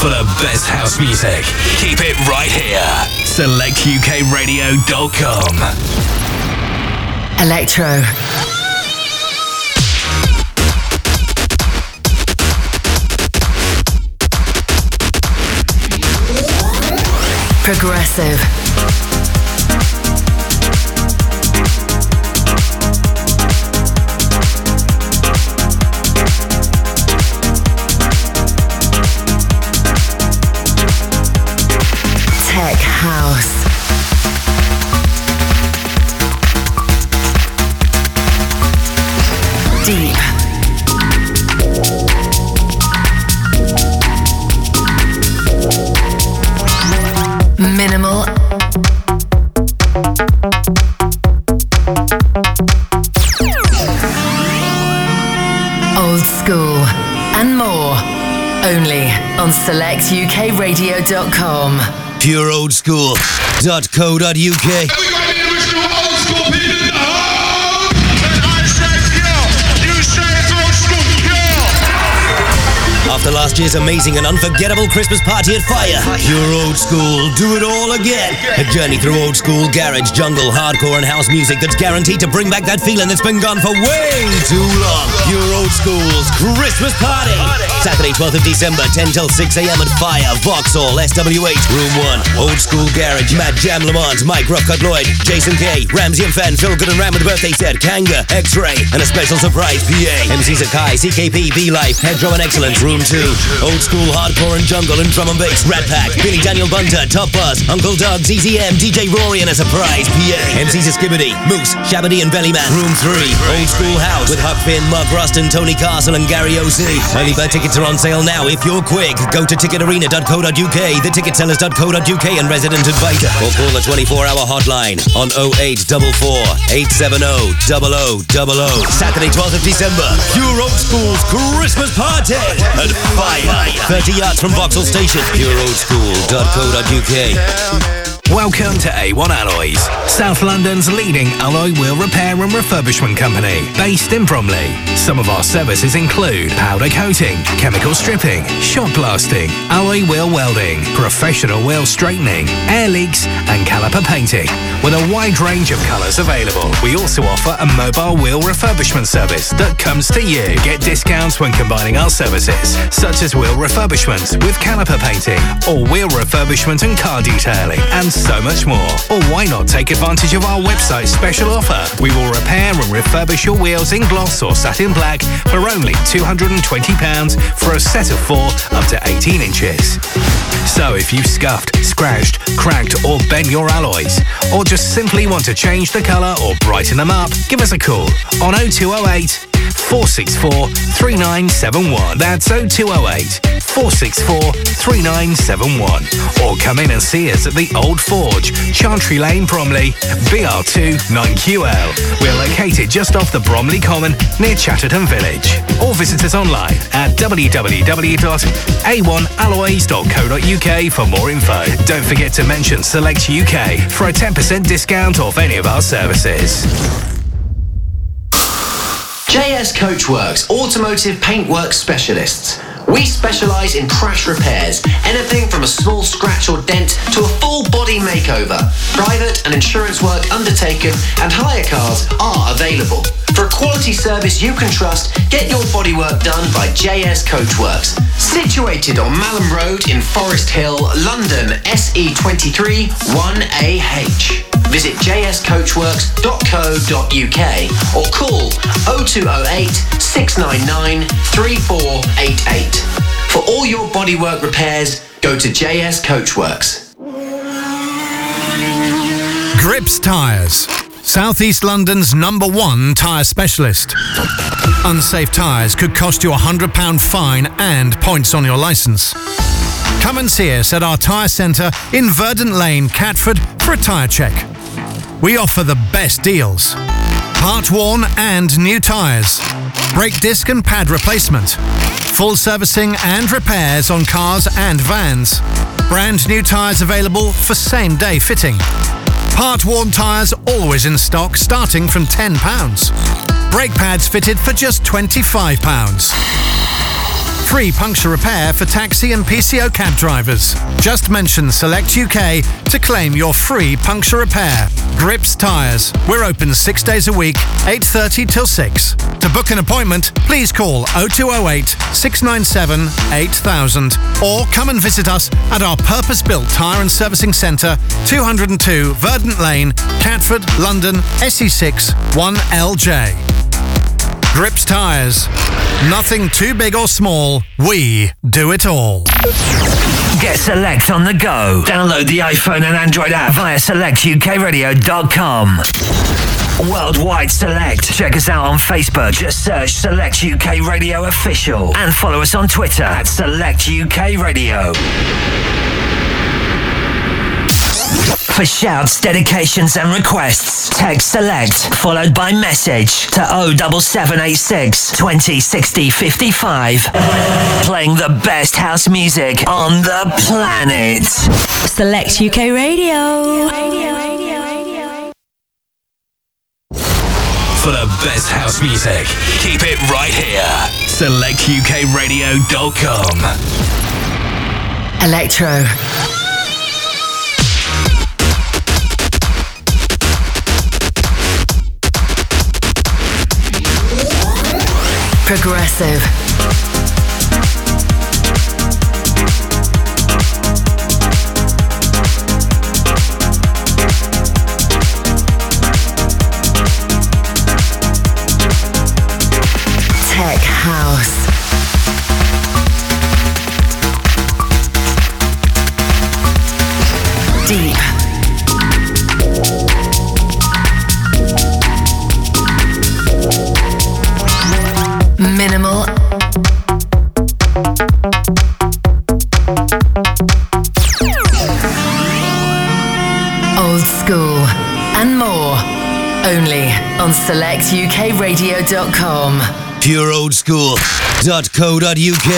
for the best house music. Keep it right here. SelectUKRadio.com. Electro. Progressive. Tech House. Deep. Minimal. Old school and more. Only on SelectUKRadio.com. PureOldSchool.co.uk. After last year's amazing and unforgettable Christmas party at FIRE, Pure Old School, do it all again. A journey through old school, garage, jungle, hardcore and house music that's guaranteed to bring back that feeling that's been gone for way too long. Pure Old School's Christmas party. Saturday 12th of December, 10 till 6am at FIRE, Vauxhall, SW8, Room 1. Old School Garage, Matt Jam, Lamont, Mike, Ruff Cut, Lloyd, Jason K, Ramsey and Fan, Phil Good and Ram with the birthday set, Kanga, X-Ray, and a special surprise PA. MC Zakai, CKP, B-Life, Hedro and Excellence, Room 2. Old school hardcore and jungle and drum and bass, Rat Pack, Billy Daniel Bunter, Top Buzz, Uncle Doug, ZZM, DJ Rory and a surprise PA. MC Zaskibity, Moose, Shabba D and Belly Man. Room 3. Old school house with Huck Finn, Mark Ruston, Tony Castle and Gary O.C. Early bird tickets are on sale now. If you're quick, go to ticketarena.co.uk, theticketsellers.co.uk and resident advisor, or call the 24-hour hotline on 0844 870 0000. Saturday 12th of December, Pure Old School's Christmas party. Fire. 30 yards from Vauxhall Station. PureOldSchool.co.uk. Welcome to A1 Alloys, South London's leading alloy wheel repair and refurbishment company, based in Bromley. Some of our services include powder coating, chemical stripping, shot blasting, alloy wheel welding, professional wheel straightening, air leaks and caliper painting, with a wide range of colours available. We also offer a mobile wheel refurbishment service that comes to you. Get discounts when combining our services, such as wheel refurbishments with caliper painting, or wheel refurbishment and car detailing, and so much more. Or why not take advantage of our website's special offer? We will repair and refurbish your wheels in gloss or satin black for only £220 for a set of 4 up to 18 inches. So if you've scuffed, scratched, cracked or bent your alloys, or just simply want to change the colour or brighten them up, give us a call on 0208 464 3971. That's 0208 464 3971. Or come in and see us at the Old Forge, Chantry Lane, Bromley, BR2 9QL. We're located just off the Bromley Common near Chatterton Village. Or visit us online at www.a1alloys.co.uk for more info. Don't forget to mention Select UK for a 10% discount off any of our services. JS Coachworks, automotive paintwork specialists. We specialise in crash repairs, anything from a small scratch or dent to a full body makeover. Private and insurance work undertaken and hire cars are available. For a quality service you can trust, get your bodywork done by JS Coachworks. Situated on Malham Road in Forest Hill, London, SE23 1AH. Visit jscoachworks.co.uk or call 0208 699 3488. For all your bodywork repairs, go to JS Coachworks. Grips Tyres, South East London's #1 tyre specialist. Unsafe tyres could cost you a £100 fine and points on your licence. Come and see us at our tyre centre in Verdant Lane, Catford, for a tyre check. We offer the best deals. Part-worn and new tyres. Brake disc and pad replacement. Full servicing and repairs on cars and vans. Brand new tyres available for same-day fitting. Part-worn tyres always in stock, starting from £10. Brake pads fitted for just £25. free puncture repair for taxi and PCO cab drivers. Just mention Select UK to claim your free puncture repair. Grips Tyres. We're open 6 days a week, 8:30 till 6. To book an appointment, please call 0208 697 8000 or come and visit us at our purpose-built tyre and servicing centre, 202 Verdant Lane, Catford, London, SE6 1LJ. Grips Tyres. Nothing too big or small. We do it all. Get Select on the go. Download the iPhone and Android app via SelectUKRadio.com. Worldwide Select. Check us out on Facebook. Just search Select UK Radio Official. And follow us on Twitter at Select UK Radio. For shouts, dedications and requests, text Select, followed by message to 07786 206055. Playing the best house music on the planet. Select UK Radio. For the best house music, keep it right here. SelectUKRadio.com. Electro. Progressive. Tech House. Deep. Minimal. Old school and more. Only on SelectUKRadio.com. PureOldSchool.co.uk.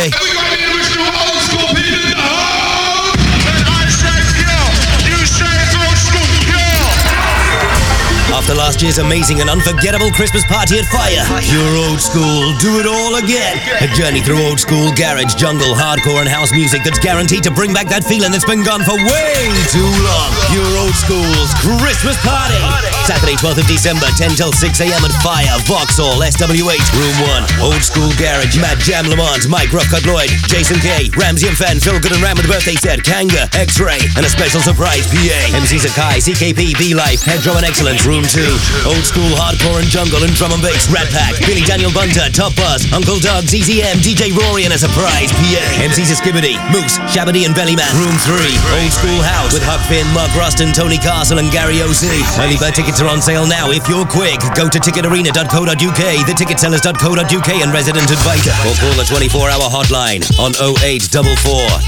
After last year's amazing and unforgettable Christmas party at FIRE, Pure Old School, do it all again. A journey through old school, garage, jungle, hardcore and house music that's guaranteed to bring back that feeling that's been gone for way too long. Pure Old School's Christmas party. Saturday 12th of December, 10 till 6 a.m. at FIRE, Vauxhall, SW8, Room 1. Old School Garage, Matt Jam, Lamont, Mike, Ruff Cut, Lloyd, Jason K, Ramsey and Fan, Phil Good and Ram with birthday set, Kanga, X-Ray, and a special surprise PA. MC Zakai, CKP, B-Life, Hedro and Excellence, Room 2. Old school hardcore and jungle and drum and bass, Rat Pack, Billy Daniel Bunter, Top Buzz, Uncle Doug, ZZM, DJ Rory and a surprise PA. MC Zaskibity, Moose, Shabba D and Belly Man. Room 3. Old School House with Huck Finn, Mark Ruston, Tony Castle and Gary O.C. Early bird tickets are on sale now. If you're quick, go to ticketarena.co.uk, theticketsellers.co.uk and resident advisor, or call the 24-hour hotline on 0844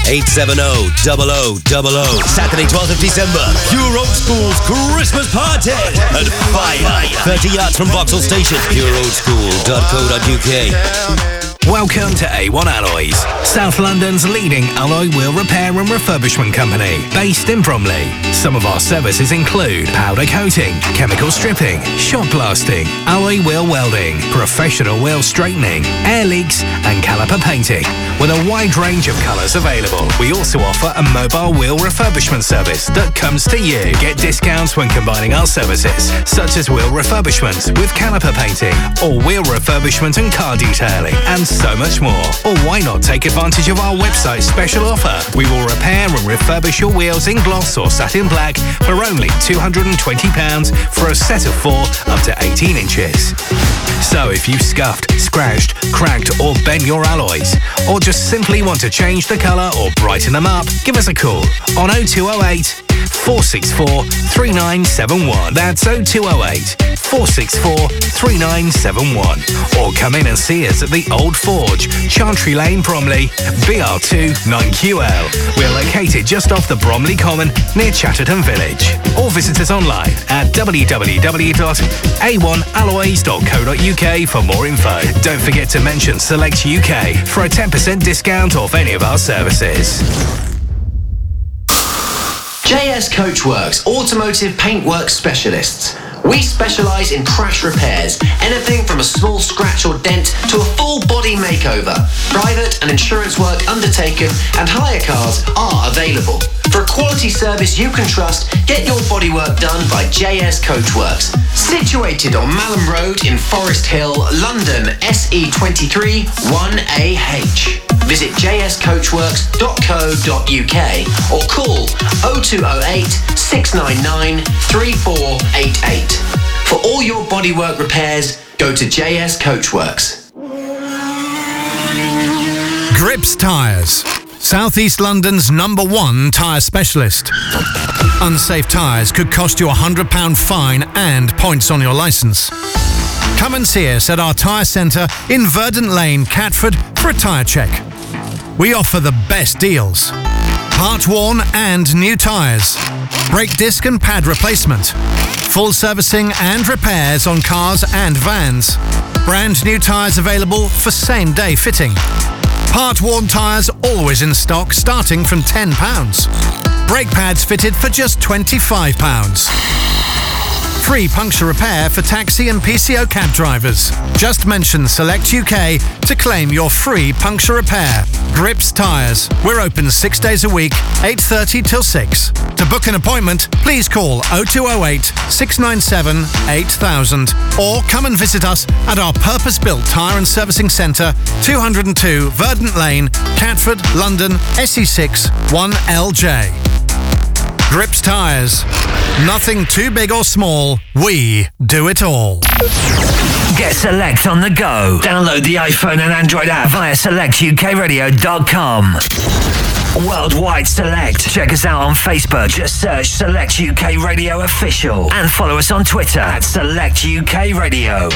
870 0000. Saturday 12th of December, Pure Old School's Christmas Party. Fire. 30 yards from Vauxhall Station. PureOldSchool.co.uk. Welcome to A1 Alloys, South London's leading alloy wheel repair and refurbishment company, based in Bromley. Some of our services include powder coating, chemical stripping, shot blasting, alloy wheel welding, professional wheel straightening, air leaks and caliper painting, with a wide range of colours available. We also offer a mobile wheel refurbishment service that comes to you. Get discounts when combining our services, such as wheel refurbishments with caliper painting, or wheel refurbishment and car detailing, and so much more. Or why not take advantage of our website's special offer? We will repair and refurbish your wheels in gloss or satin black for only £220 for a set of 4 up to 18 inches. So if you've scuffed, scratched, cracked or bent your alloys, or just simply want to change the colour or brighten them up, give us a call on 0208 464 3971. That's 0208 464 3971. Or come in and see us at the Old Forge, Chantry Lane, Bromley, BR2 9QL. We're located just off the Bromley Common near Chatterton Village. Or visit us online at www.a1alloys.co.uk for more info. Don't forget to mention Select UK for a 10% discount off any of our services. JS Coachworks, automotive paintwork specialists. We specialise in crash repairs, anything from a small scratch or dent to a full body makeover. Private and insurance work undertaken and hire cars are available. For a quality service you can trust, get your bodywork done by JS Coachworks. Situated on Malham Road in Forest Hill, London, SE23 1AH. Visit jscoachworks.co.uk or call 0208 699 3488. For all your bodywork repairs, go to JS Coachworks. Grips Tyres. South East London's number one tyre specialist. Unsafe tyres could cost you a £100 fine and points on your licence. Come and see us at our tyre centre in Verdant Lane, Catford, for a tyre check. We offer the best deals. Part-worn and new tyres. Brake disc and pad replacement. Full servicing and repairs on cars and vans. Brand new tyres available for same-day fitting. Part-worn tyres always in stock, starting from £10. Brake pads fitted for just £25. Free puncture repair for taxi and PCO cab drivers. Just mention Select UK to claim your free puncture repair. Grips Tyres. We're open 6 days a week, 8:30 till 6. To book an appointment, please call 0208 697 8000 or come and visit us at our purpose-built tyre and servicing centre, 202 Verdant Lane, Catford, London, SE6 1LJ. Grips Tyres. Nothing too big or small. We do it all. Get Select on the go. Download the iPhone and Android app via SelectUKRadio.com. Worldwide Select. Check us out on Facebook. Just search Select UK Radio Official. And follow us on Twitter at Select UK Radio.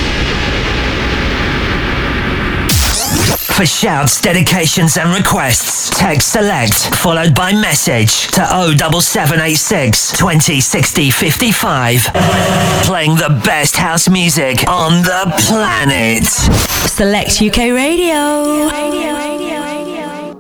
For shouts, dedications and requests, text Select, followed by message to 07786 206055. Playing the best house music on the planet. Select UK Radio.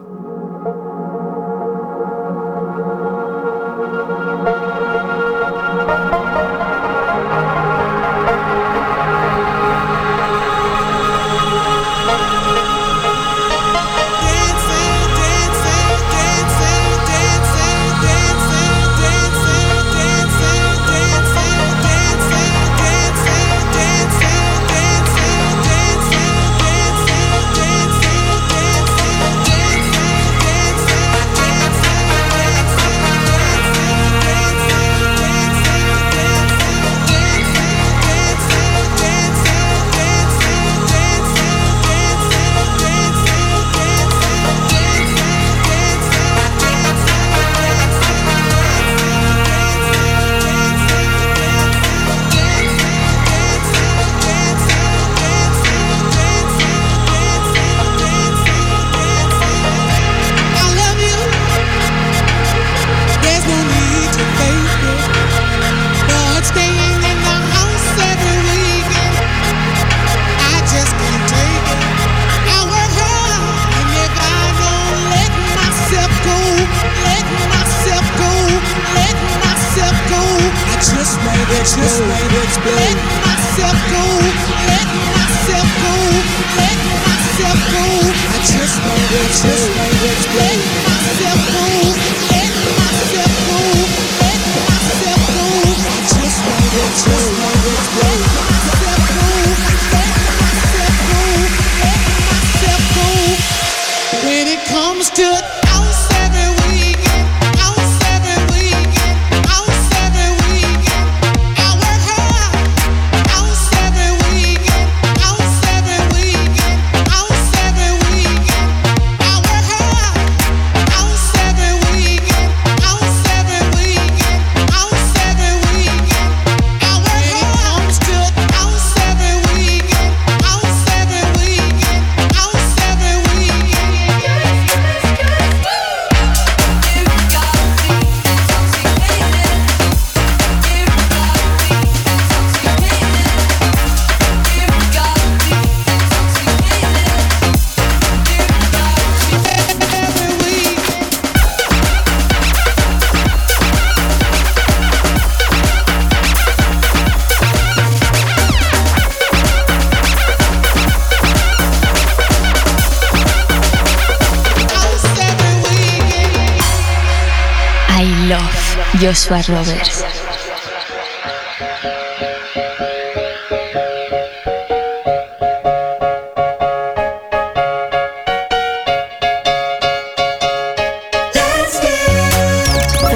love your sweat Robert. For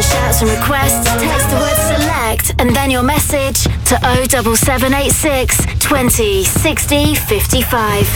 shouts and requests, text the word select and then your message to 07786 20 60 55.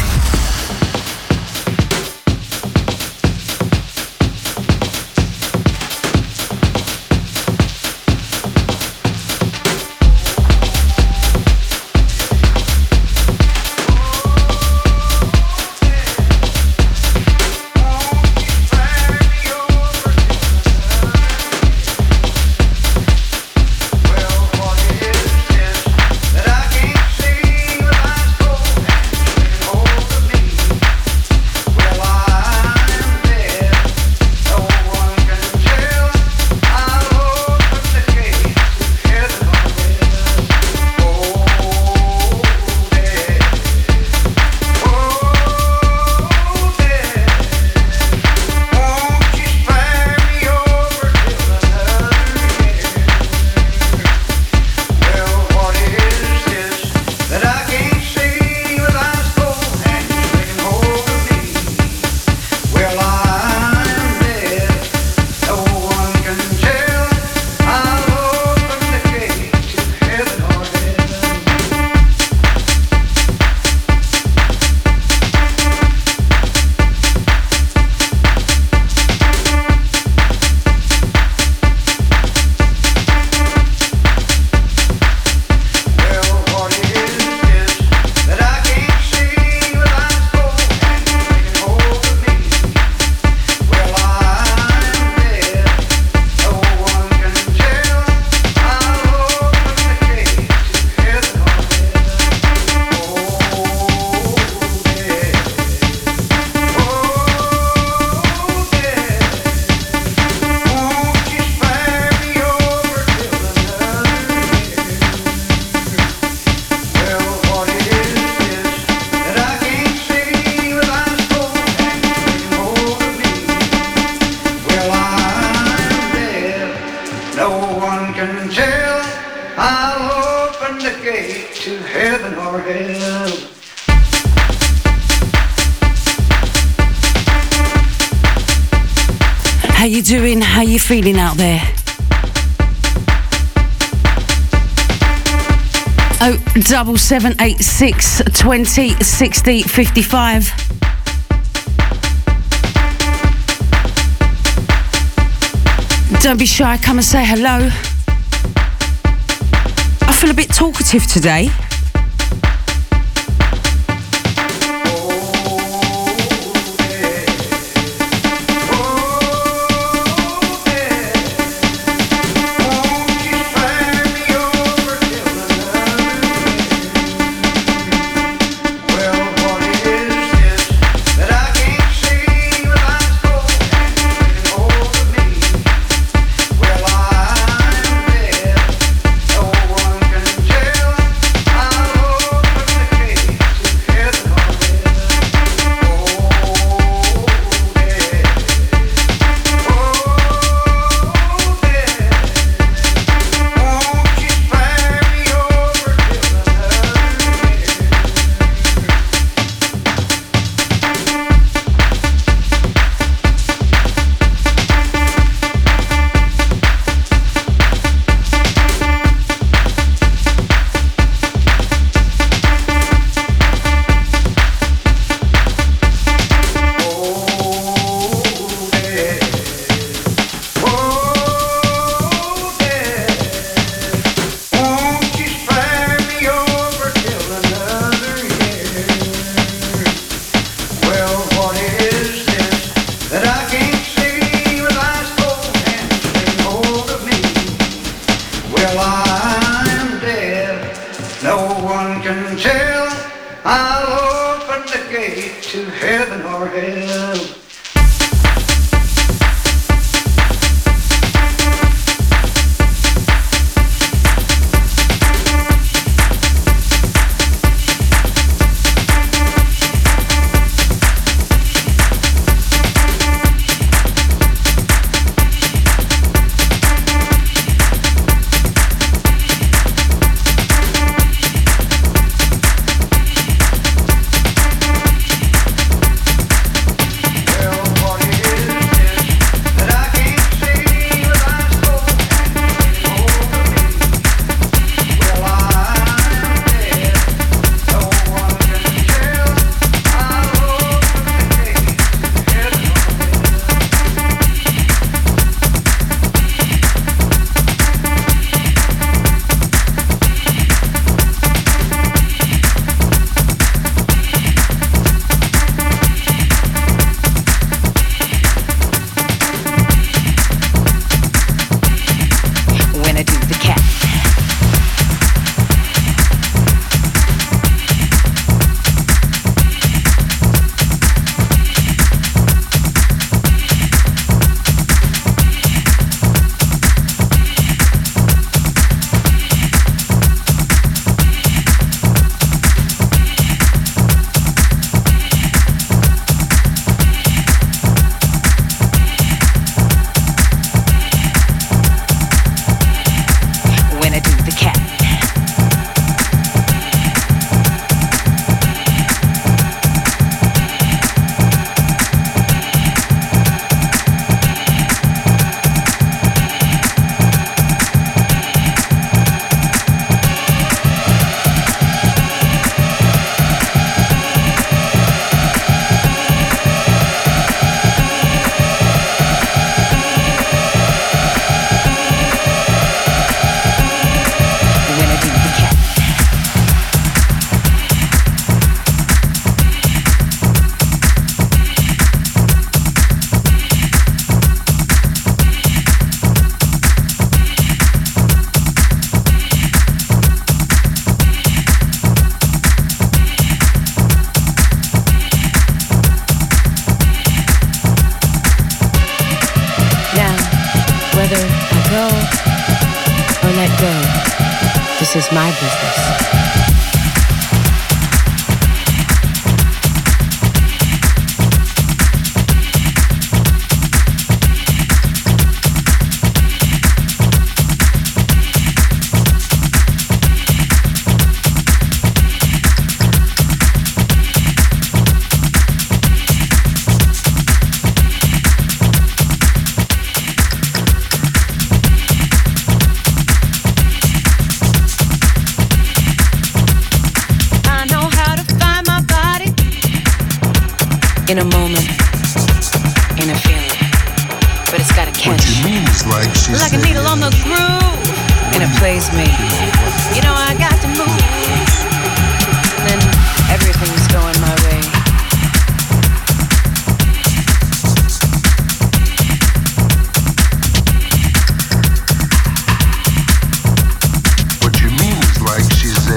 Feeling out there? 07786 20 60 55. Don't be shy, come and say hello. I feel a bit talkative today. Whether I go or let go, this is my business. In a moment, in a feeling, but it's got a catch. What you mean is like she's like a needle on the groove, and it plays me. You know I got to move, and then everything's going my way. What you mean is like she's a.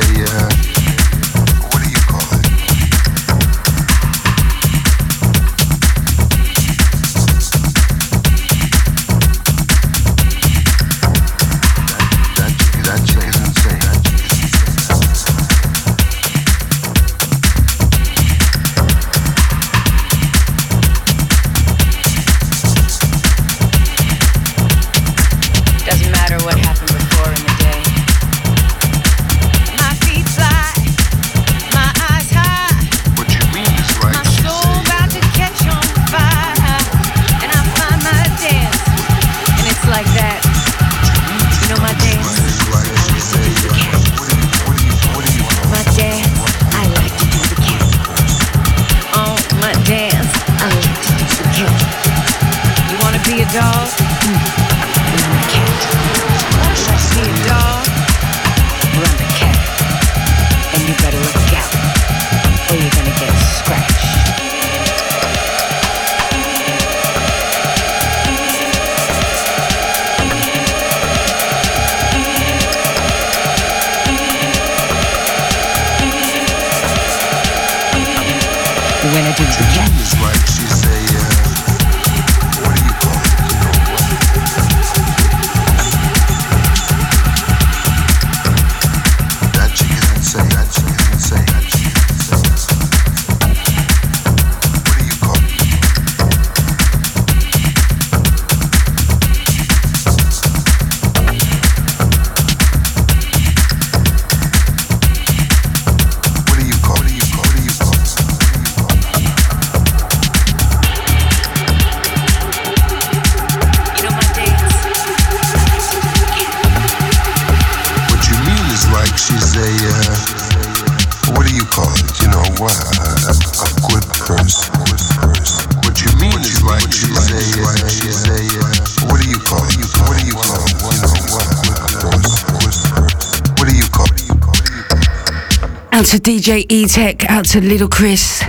Out to DJ E-Tech, out to Little Chris.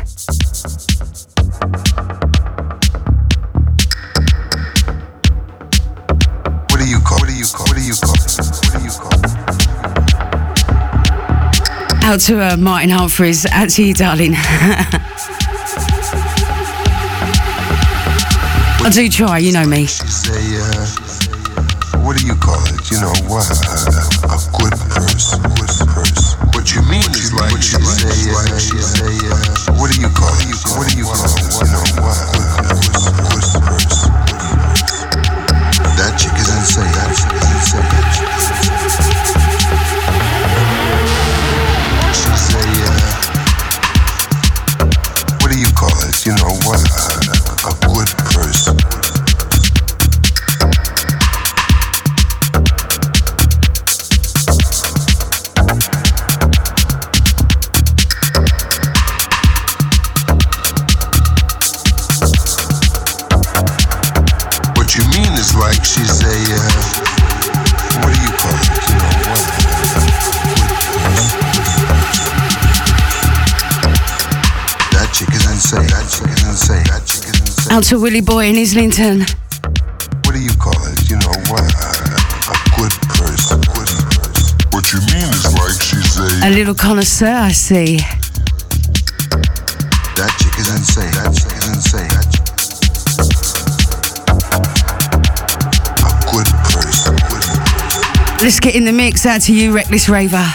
Out to Martin Humphries, out to you, darling. I do try, you know me. What do you call it? You know what? A good person. What you mean is like she's a what do you call it? What do you call it? You know what? That chick is insane. She's a what do you call it? You know what? A good person. Out to Willie Boy in Islington. What do you call it? You know what? A good person. What you mean is like she's a little connoisseur, I see. That chick is insane. A good Let's get in the mix. Out to you, Reckless Raver.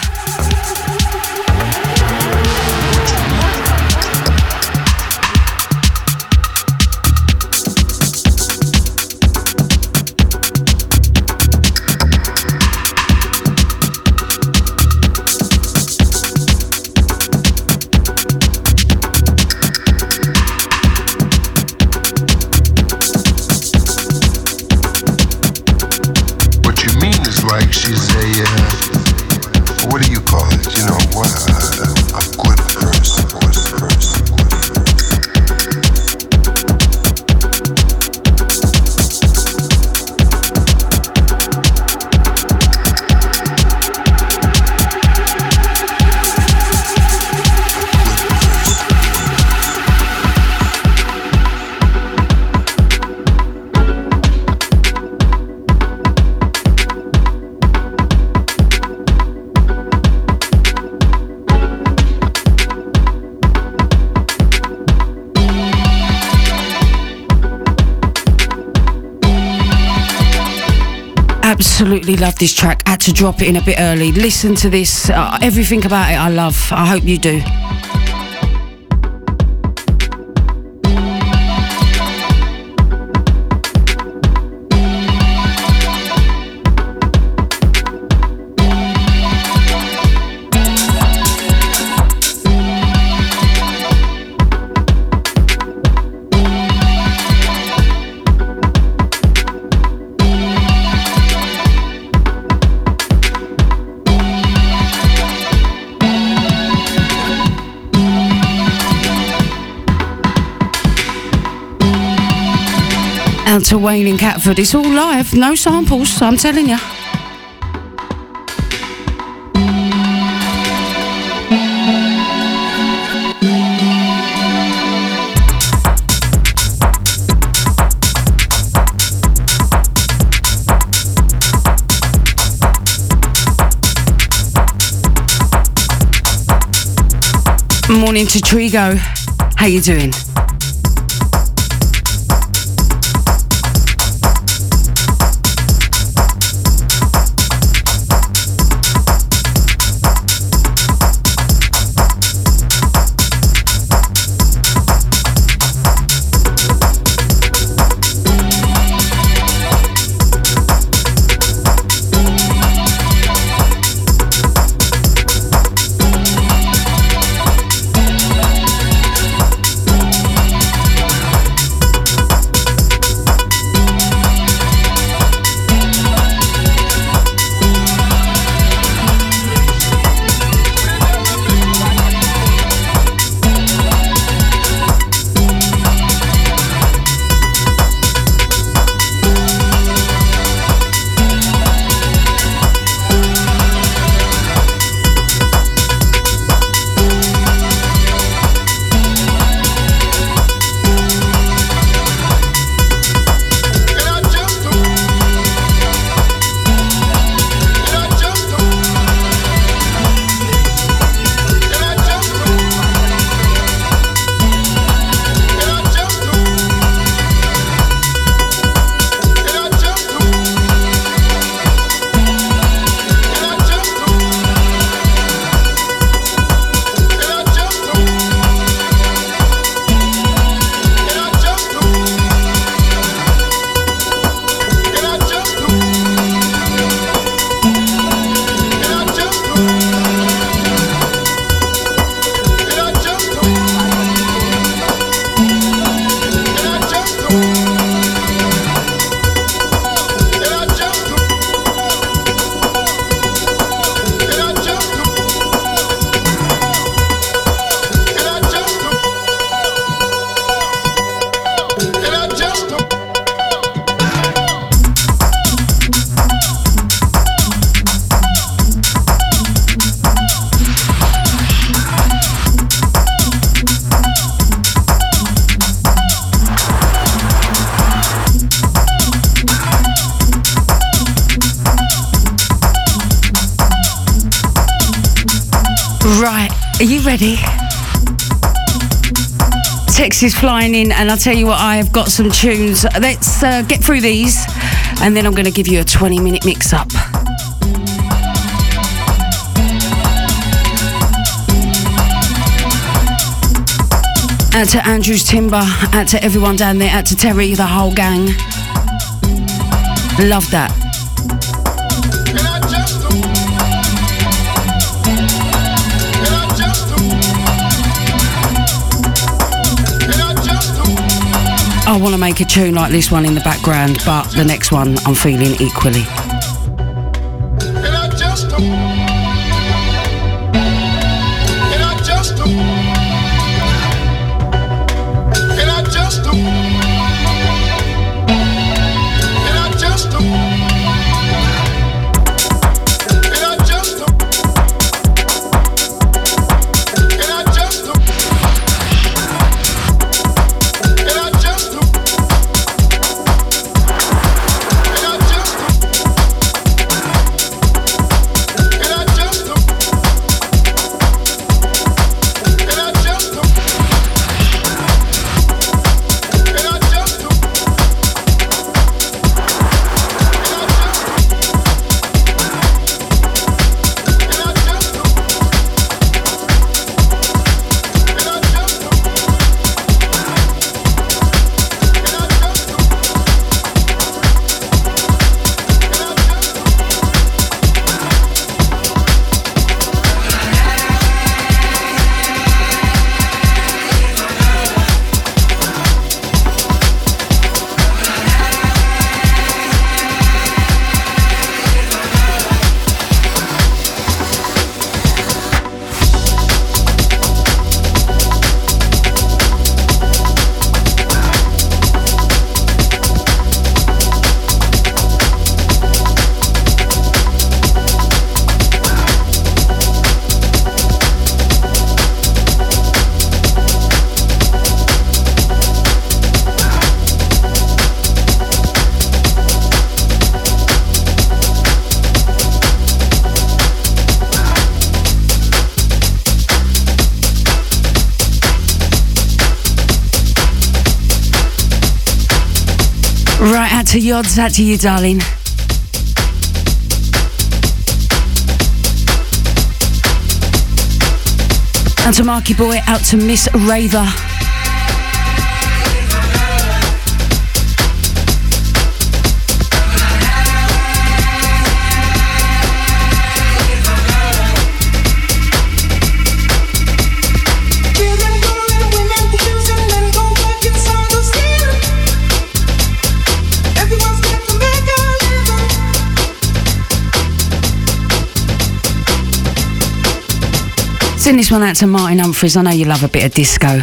Absolutely love this track. Had to drop it in a bit early. Listen to this. Everything about it I love. I hope you do. To Wayne in Catford. It's all live, no samples, I'm telling you. Morning to Trigo. How you doing? Text is flying in, and I'll tell you what, I have got some tunes. Let's get through these, and then I'm going to give you a 20-minute mix-up. Out to Andrews Timber, out to everyone down there, out to Terry, the whole gang. Love that. I want to make a tune like this one in the background, but the next one I'm feeling equally. To Yods, out to you, darling. Out to Marky Boy, out to Miss Raver. Send this one out to Martin Humphries. I know you love a bit of disco.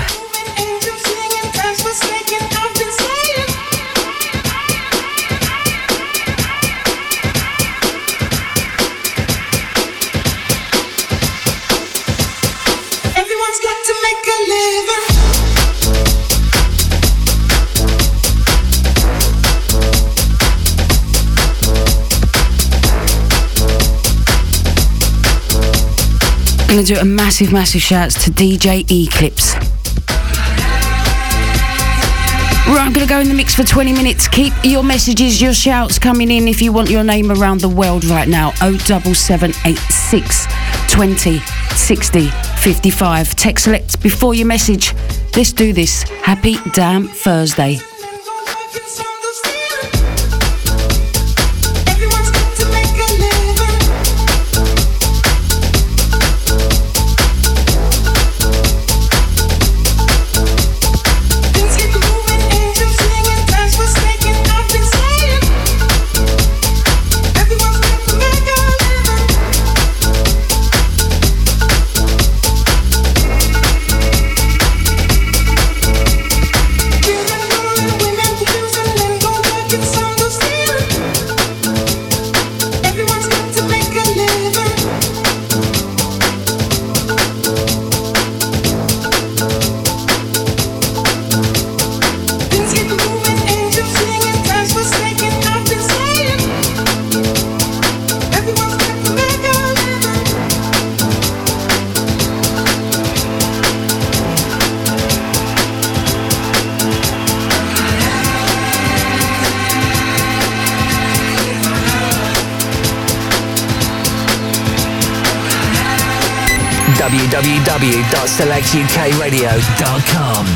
I'm going to do a massive, massive shout to DJ Eclipse. Right, I'm going to go in the mix for 20 minutes. Keep your messages, your shouts coming in if you want your name around the world right now. 07786 20 60 55. Text select before your message. Let's do this. Happy damn Thursday. www.selectukradio.com.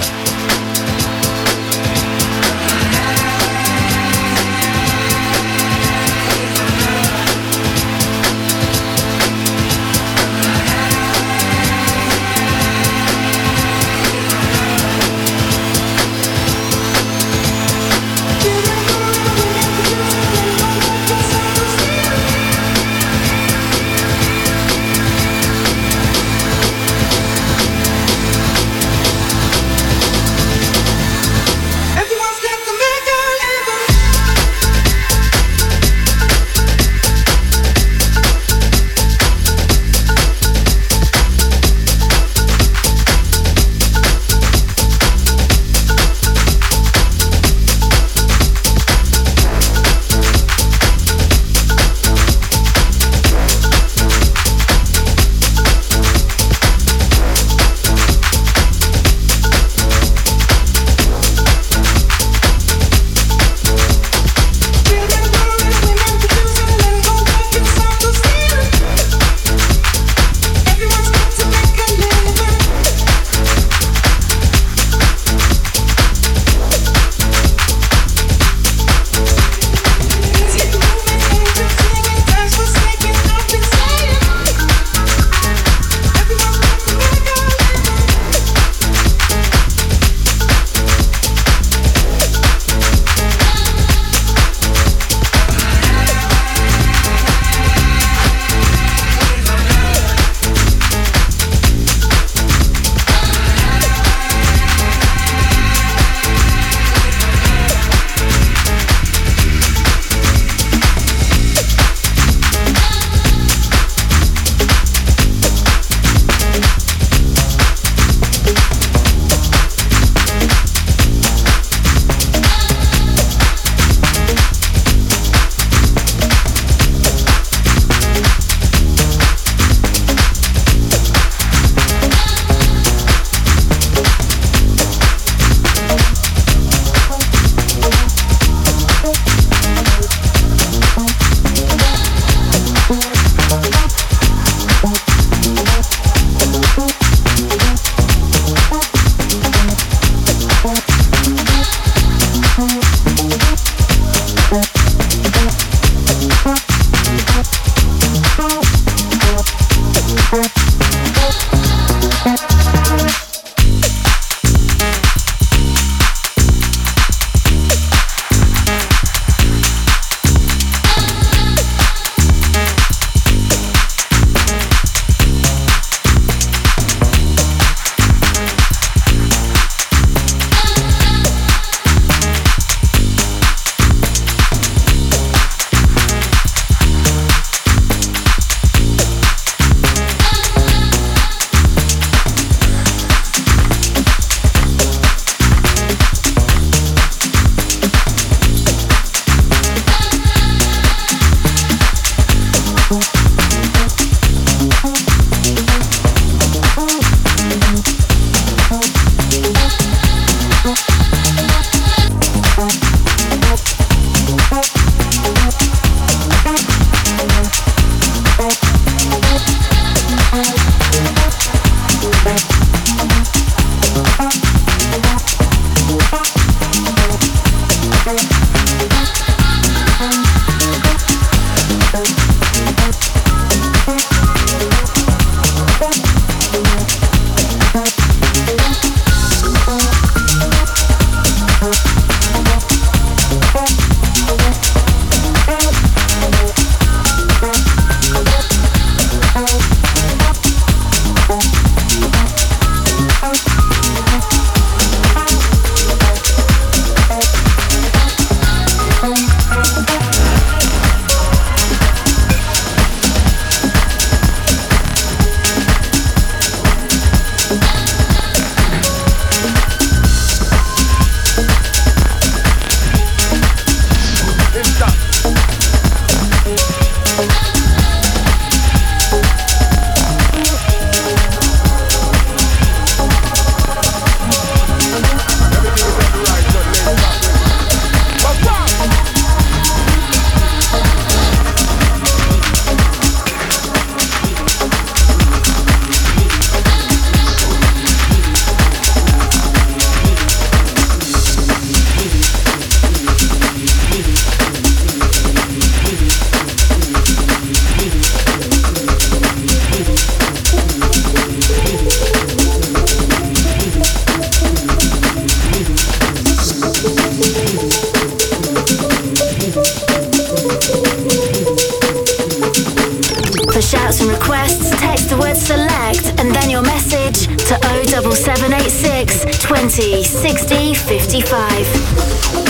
shoutouts and requests, text the word select and then your message to 07786 20 60 55.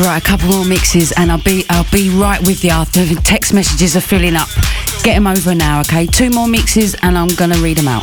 Right, a couple more mixes and I'll be right with you after the text messages are filling up. Get them over now, okay? Two more mixes and I'm going to read them out.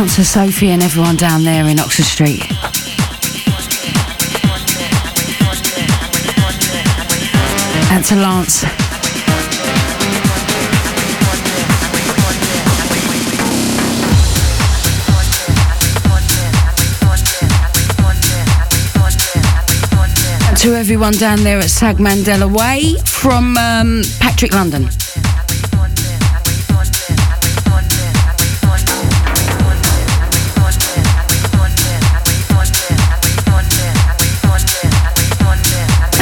out to Sophie and everyone down there in Oxford Street. And to Lance. And to everyone down there at Sag Mandela Way from Patrick London.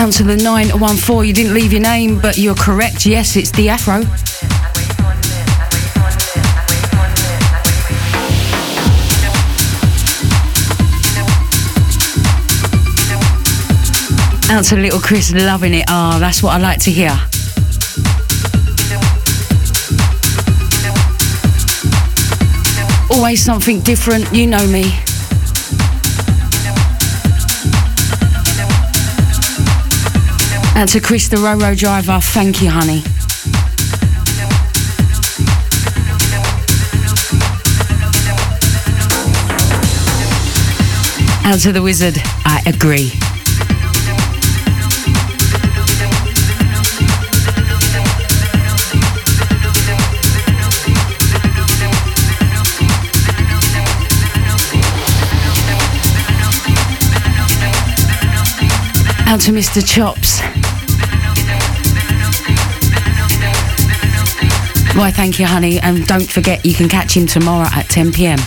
And to the 914, you didn't leave your name, but you're correct. Yes, it's D'Afro. Out to little Chris, loving it. Ah, oh, that's what I like to hear. Always something different, you know me. And to Chris, the Roro driver, thank you, honey. And to the wizard, I agree. And to Mr. Chops. Why, thank you, honey. And don't forget, you can catch him tomorrow at 10 p.m.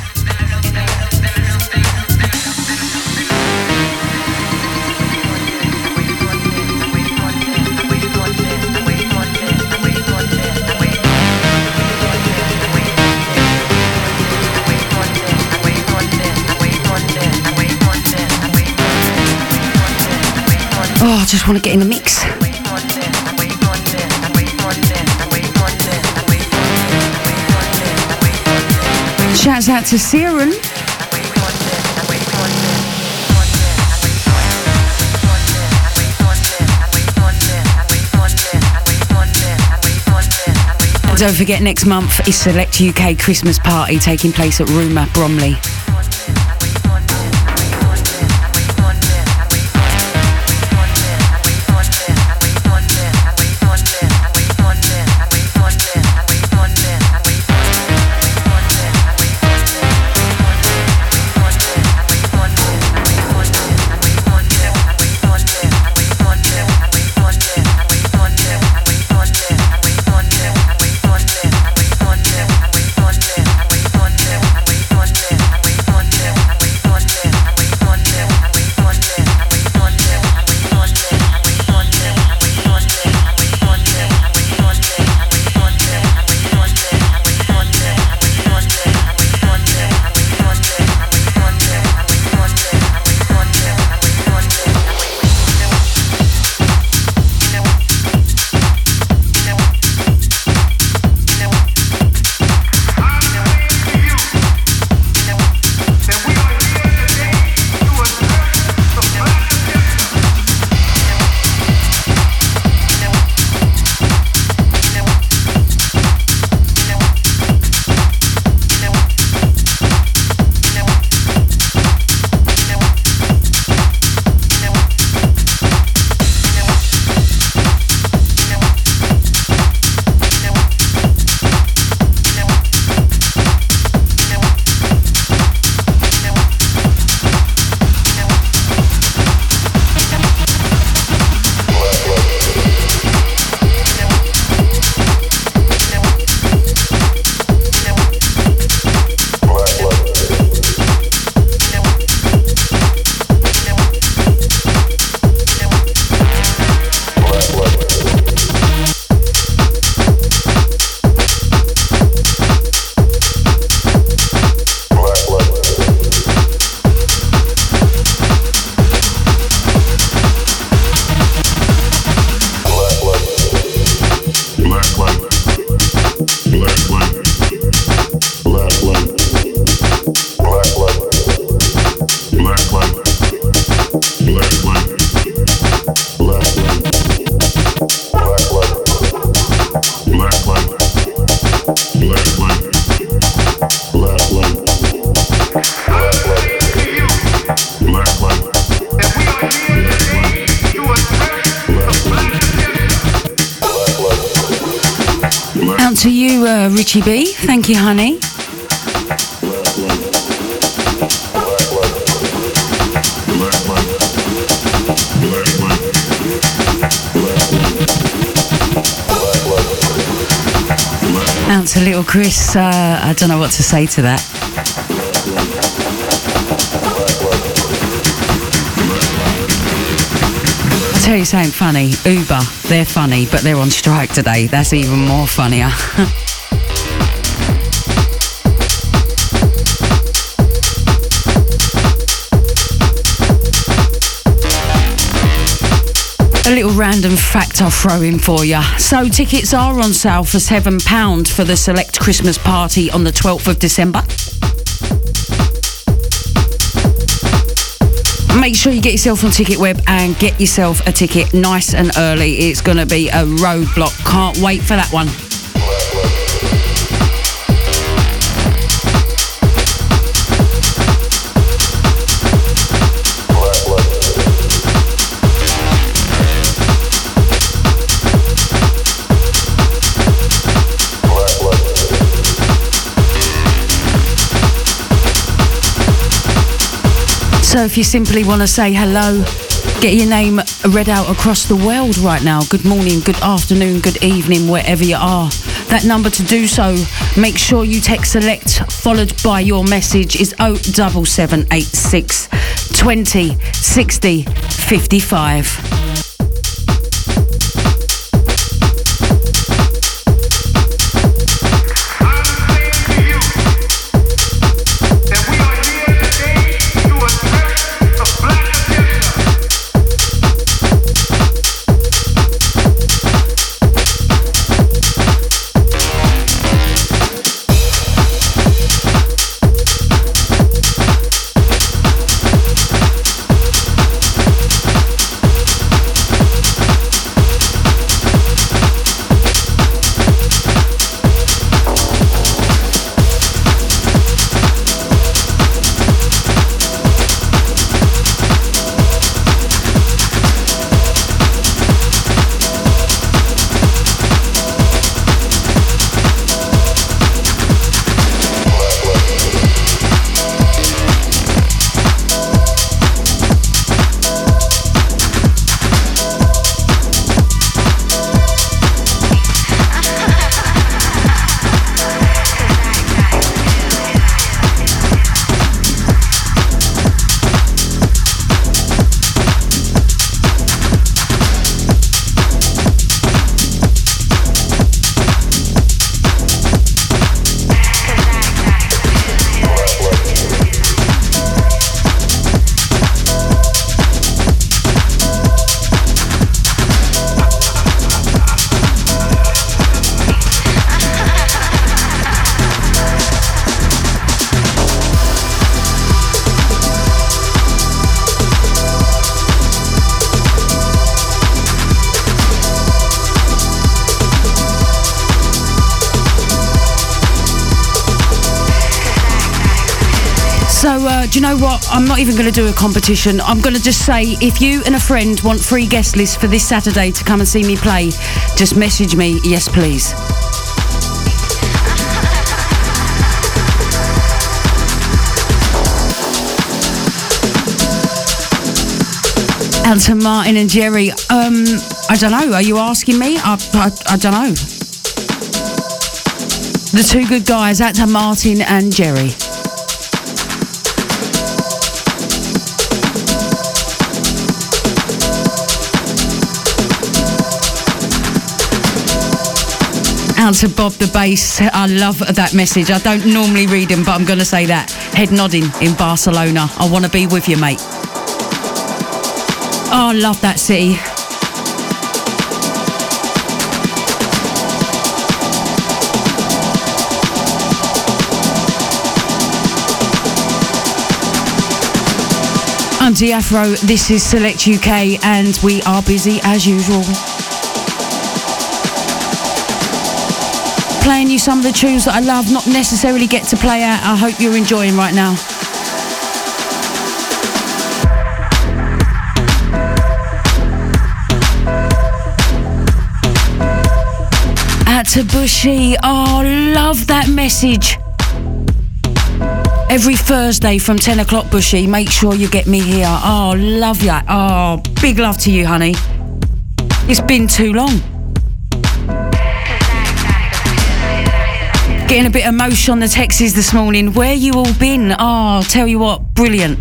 Oh, I just want to get in the mix. Shouts out to Siren. And don't forget, next month is Select UK Christmas Party taking place at Rumour, Bromley. to you, Richie B. Thank you, honey. Out to little Chris. I don't know what to say to that. I'll tell you something funny. Uber, they're funny, but they're on strike today. That's even more funnier. A little random fact I'll throw in for you. So tickets are on sale for £7 for the Select Christmas party on the 12th of December. Make sure you get yourself on TicketWeb and get yourself a ticket nice and early. It's going to be a roadblock. Can't wait for that one. So if you simply want to say hello, get your name read out across the world right now. Good morning, good afternoon, good evening, wherever you are. That number to do so, make sure you text SELECT followed by your message is 07786 20 60 55. Do you know what? I'm not even going to do a competition. I'm going to just say, if you and a friend want free guest lists for this Saturday to come and see me play, just message me, yes please. And to Martin and Jerry, I don't know, are you asking me? I don't know. The two good guys, out to Martin and Jerry. Out to Bob the Bass. I love that message. I don't normally read them, but I'm going to say that. Head nodding in Barcelona. I want to be with you, mate. Oh, I love that city. I'm D'Afro. This is Select UK, and we are busy as usual. Playing you some of the tunes that I love, not necessarily get to play out. I hope you're enjoying right now. Out to Bushy. Oh, love that message. Every Thursday from 10 o'clock, Bushy, make sure you get me here. Oh, love that. Oh, big love to you, honey. It's been too long. Getting a bit of motion on the texts this morning. Where you all been? Oh, tell you what, brilliant.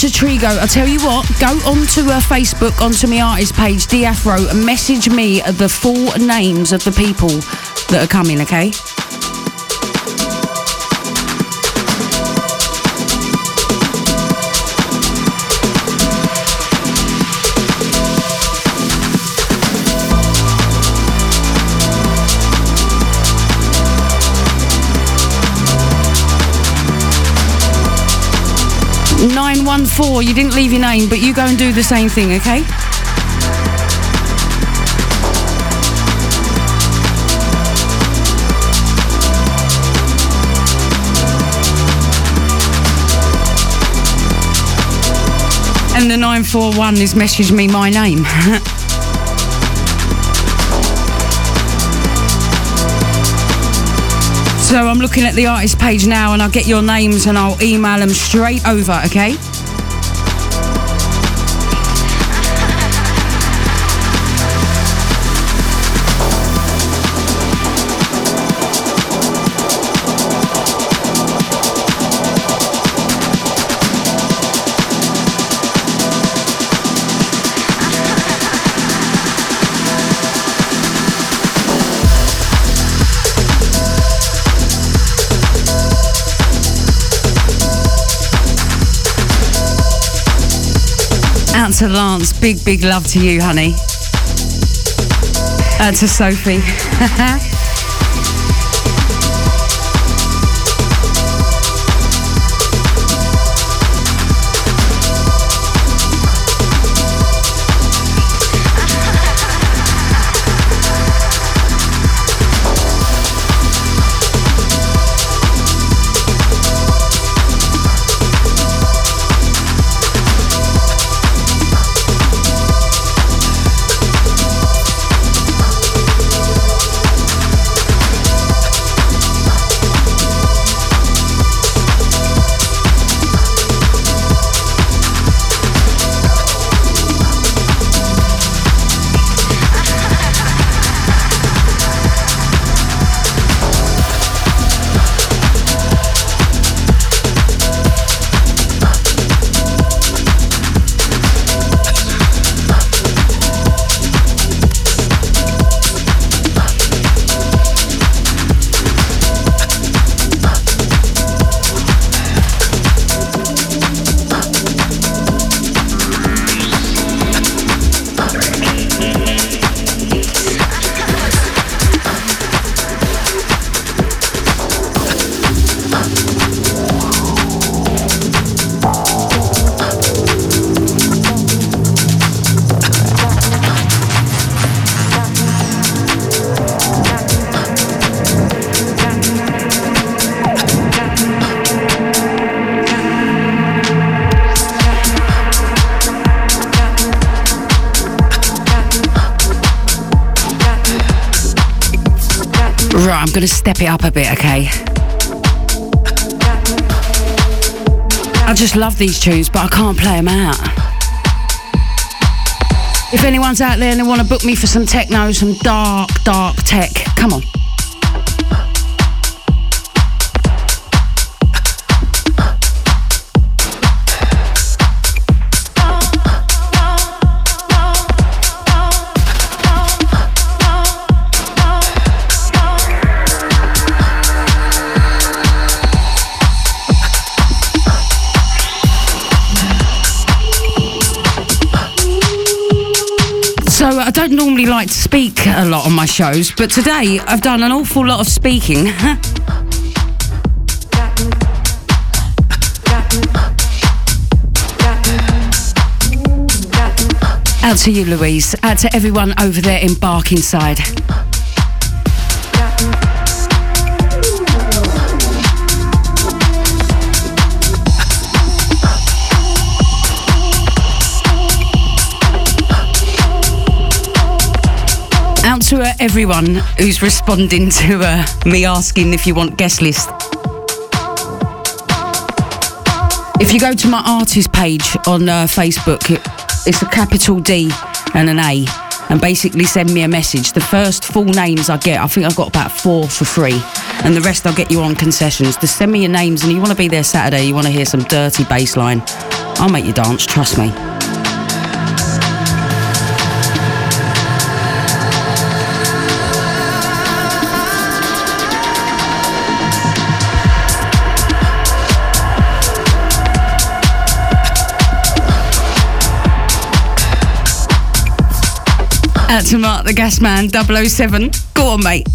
To Trigo, I'll tell you what, go onto her Facebook, onto my artist page, D'Afro, and message me the full names of the people that are coming, okay? Four, you didn't leave your name, but you go and do the same thing, okay? And the 941 is messaged me my name. So I'm looking at the artist page now, and I'll get your names and I'll email them straight over, okay? To Lance, big love to you, honey. To Sophie. I'm going to step it up a bit, okay? I just love these tunes, but I can't play them out. If anyone's out there and they want to book me for some techno, some dark tech, come on. I don't normally like to speak a lot on my shows, but today I've done an awful lot of speaking. Out to you, Louise. Out to everyone over there in Barkingside. Out to everyone who's responding to me asking if you want guest list. If you go to my artist page on Facebook, it's a capital D and an A, and basically send me a message. The first full names I get, I think I've got about 4 for free, and the rest I'll get you on concessions. Just send me your names, and you want to be there Saturday, you want to hear some dirty bass line. I'll make you dance, trust me. Out to Mark the Gasman, 007. Go on, mate.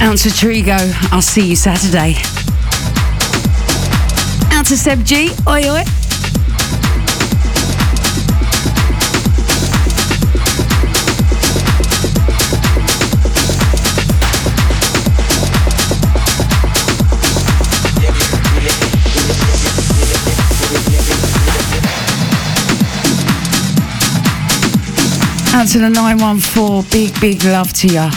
Out to Trigo, I'll see you Saturday. Out to Seb G, oi oi. Out to the 914, big love to ya.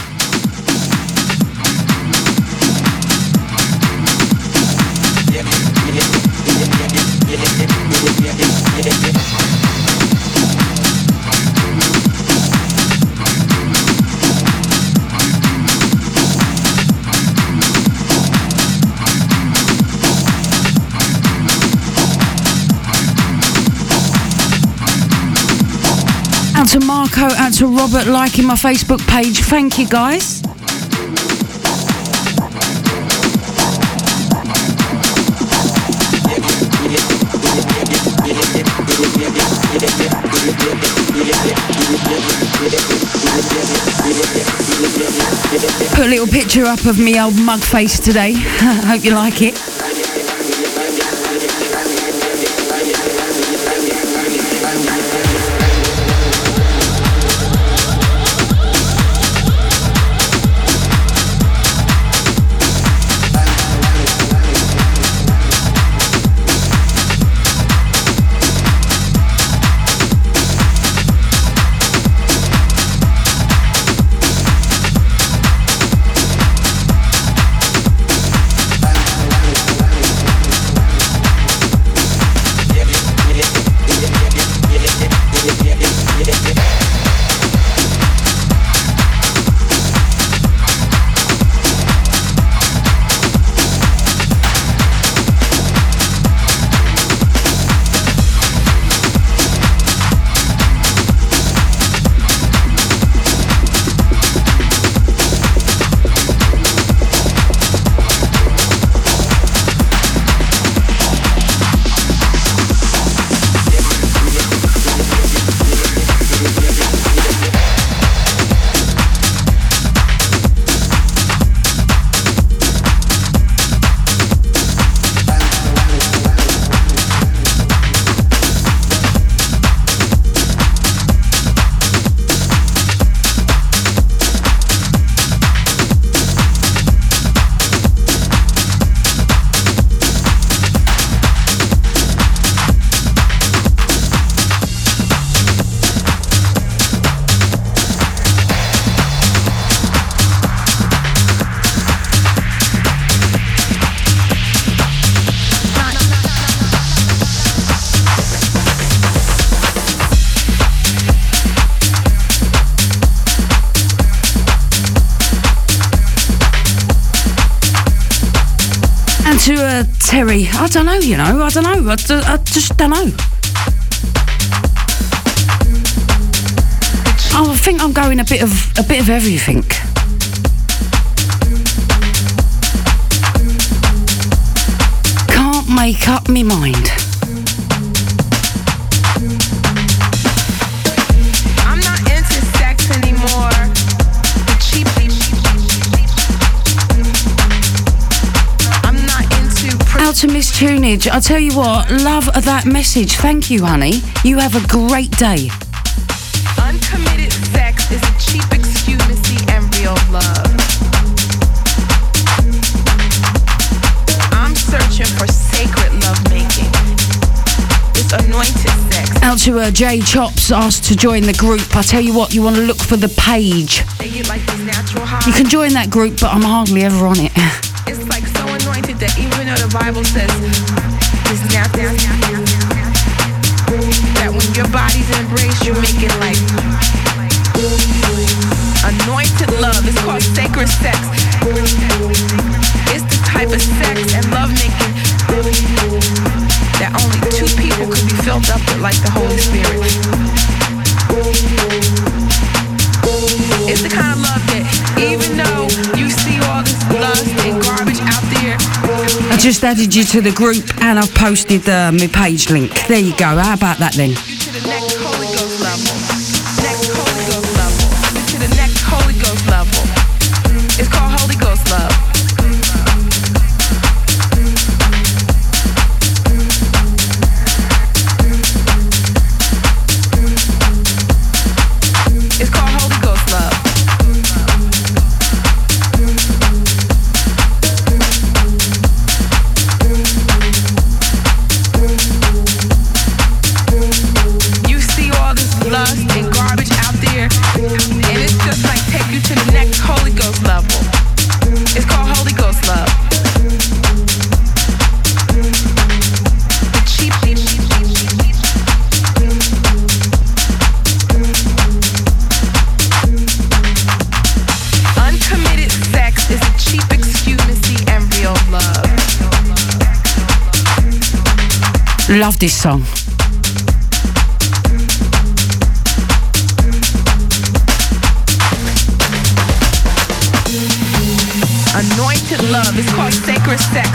out to Marco, out to Robert, liking my Facebook page. Thank you, guys. Put a little picture up of me old mug face today. Hope you like it. Terry, I don't know, you know, I don't know, I just don't know. I think I'm going a bit of everything. Can't make up me mind. To Miss Tunage, I tell you what, love that message. Thank you, honey. You have a great day. Uncommitted sex is a cheap excuse to see and real love. I'm searching for sacred lovemaking. It's anointed sex. Out to Jay Chops asked to join the group. I tell you what, you want to look for the page. They get like these natural highs. You can join that group, but I'm hardly ever on it. It's like so anointed that even though the Bible says it's not there, that when your body's embraced, you make it like anointed love. It's called sacred sex. It's the type of sex and lovemaking that only two people could be filled up with, like the Holy Spirit. It's the kind of love that even though you see all this lust and garbage out there. I just added you to the group and I've posted my page link. There you go. How about that then? You to the next Holy Ghost level. Next Holy Ghost level. To the next Holy Ghost level. It's called Holy Ghost love. Love this song. ancient love. It's called sacred sex.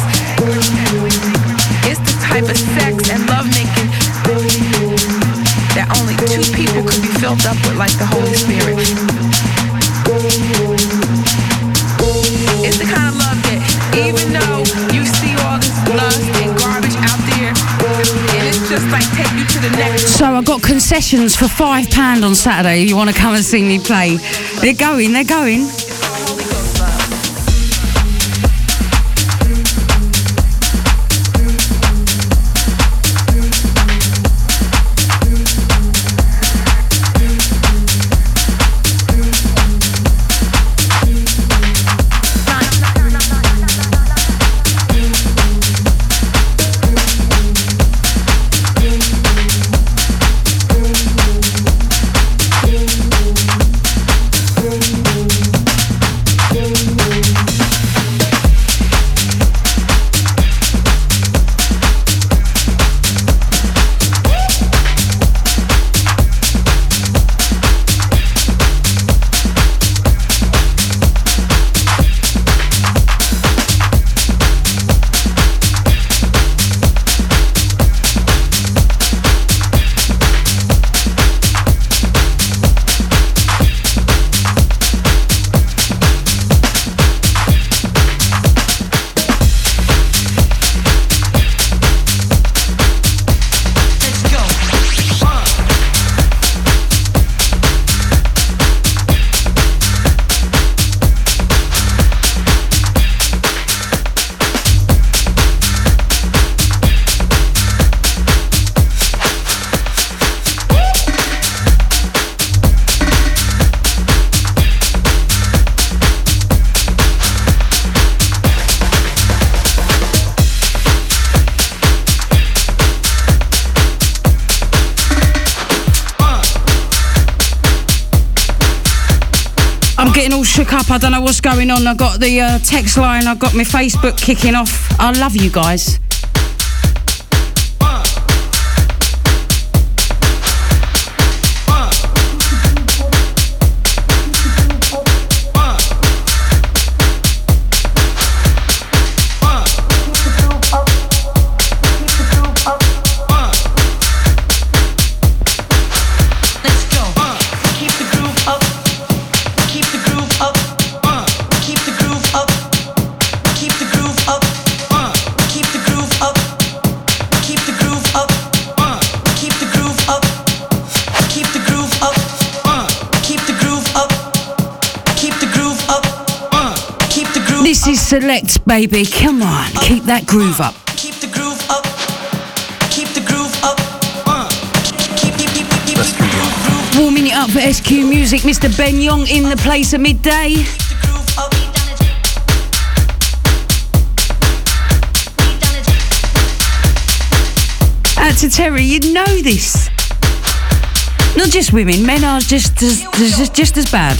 It's the type of sex and lovemaking that only two people could be filled up with, like the Holy Spirit. It's the kind of love that even though you see all this lust and garbage out there, and it's just like take you to the next. So I got concessions for £5 on Saturday. You want to come and see me play? They're going, they're going. Up. I don't know what's going on. I got the text line. I got my Facebook kicking off. I love you guys. Select, baby, come on, keep that groove up. Keep the groove up. Keep the groove up. Keep warming it up for SQ Music, Mr. Ben Yong in the place at midday. Out to Terry, you know this. Not just women, men are just as bad.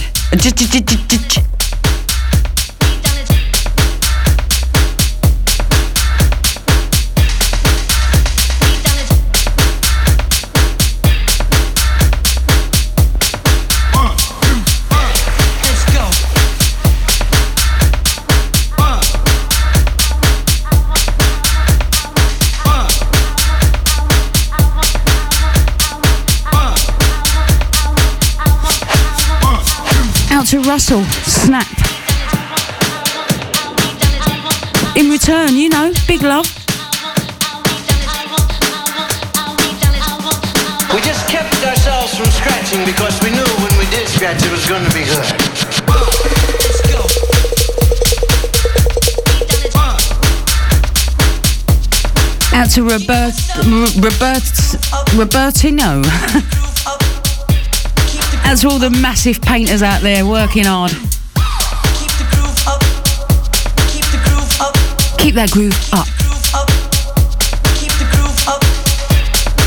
To Russell, snap. In return, you know, big love. We just kept ourselves from scratching because we knew when we did scratch it was going to be good. Out to Robertino. That's all the massive painters out there working hard. Keep the groove up. Keep the groove up. Keep that groove up. Keep the groove up.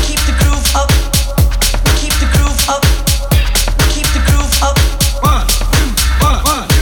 Keep the groove up. Keep the groove up. Keep the groove up. One, two, one, one, two,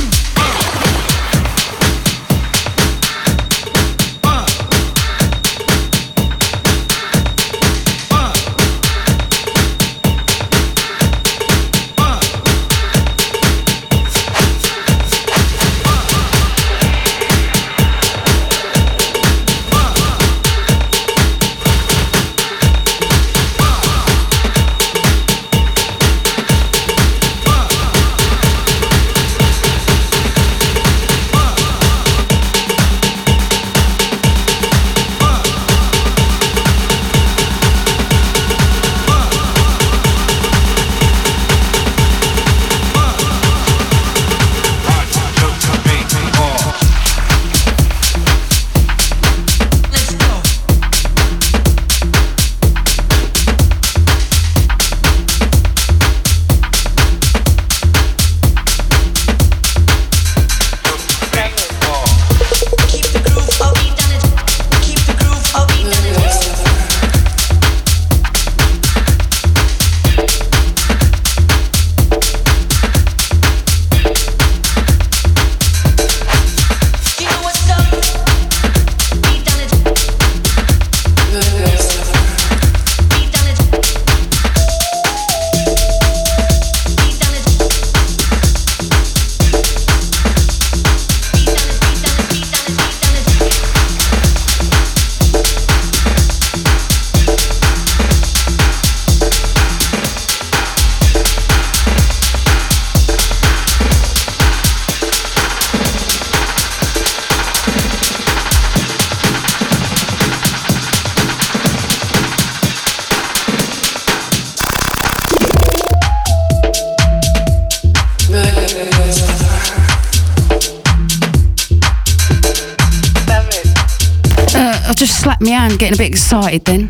Slap me hand, getting a bit excited then.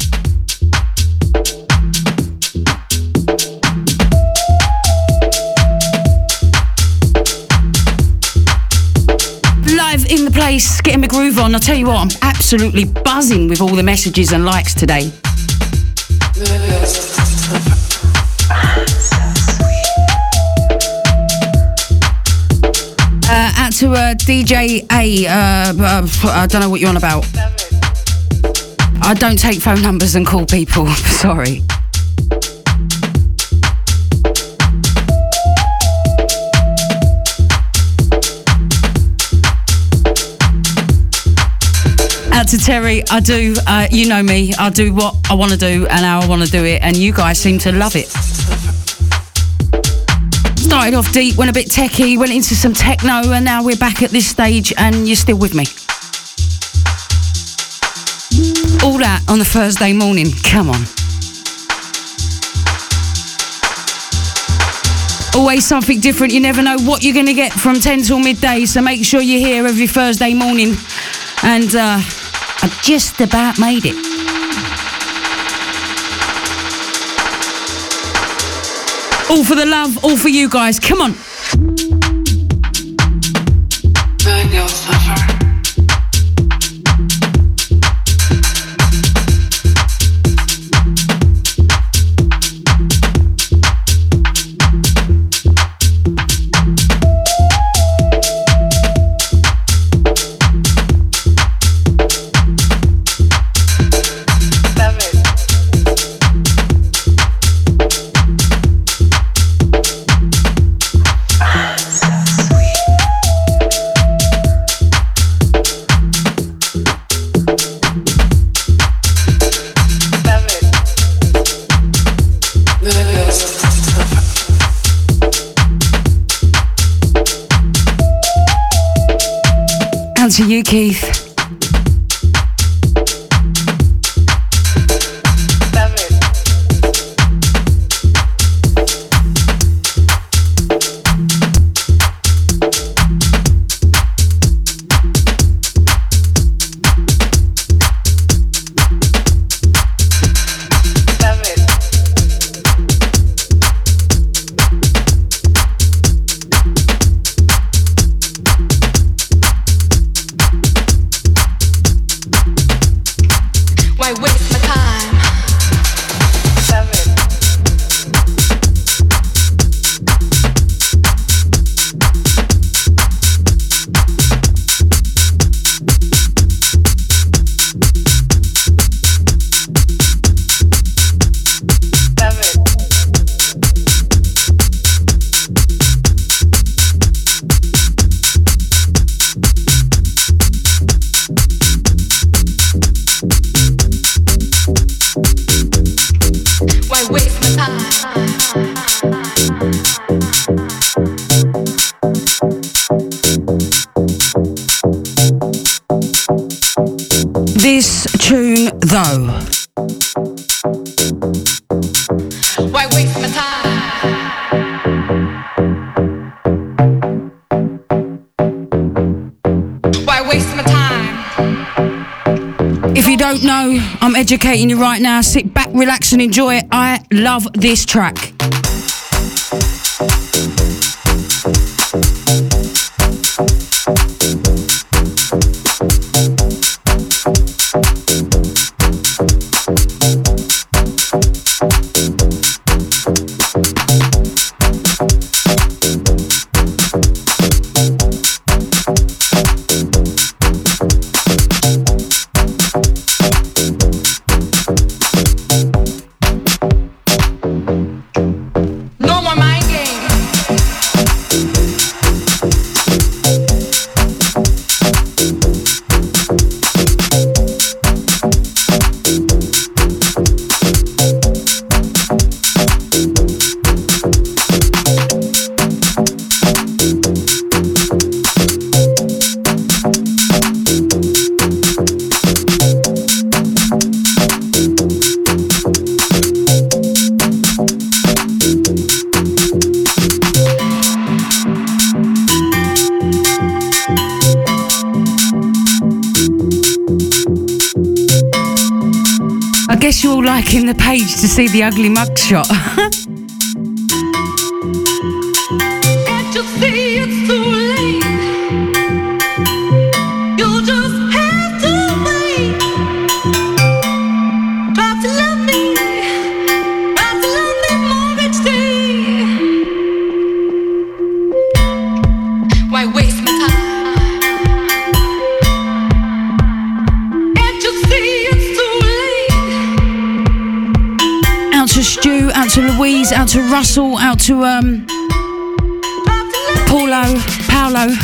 Live in the place, getting my groove on. I'll tell you what, I'm absolutely buzzing with all the messages and likes today. Out to DJ A, I don't know what you're on about. I don't take phone numbers and call people, sorry. Out to Terry, I do, you know me, I do what I want to do and how I want to do it, and you guys seem to love it. Started off deep, went a bit techie, went into some techno, and now we're back at this stage and you're still with me. All that on a Thursday morning, come on. Always something different, you never know what you're going to get from 10 till midday, so make sure you're here every Thursday morning. And I've just about made it. All for the love, all for you guys, come on. To you, Keith. Educating you right now. Sit back, relax and enjoy it. I love this track. I guess you're all liking the page to see the ugly mugshot. Out to Russell, out to Paolo.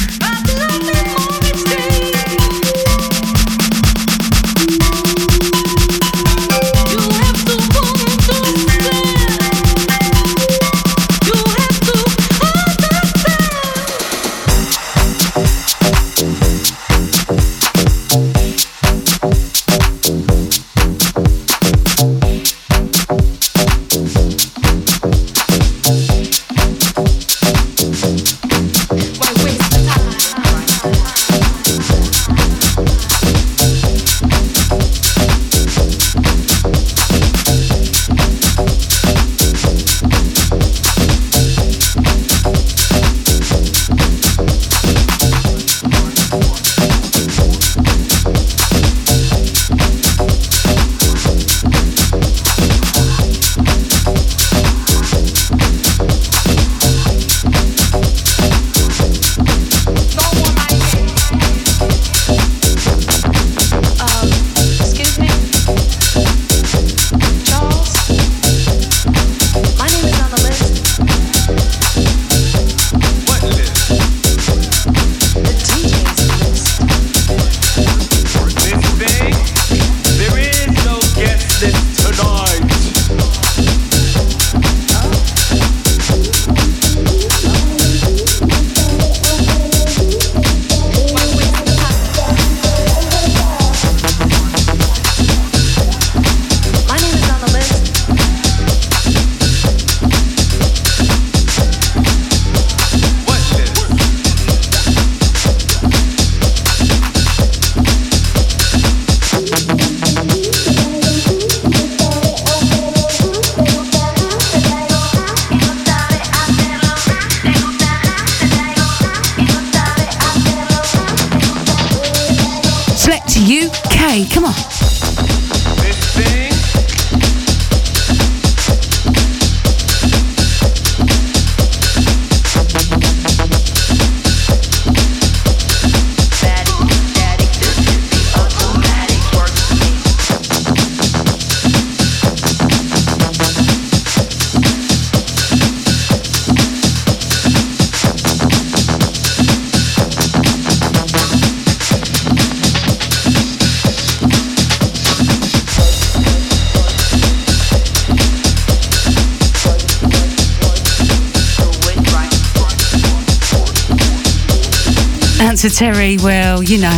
To Terry, well, you know.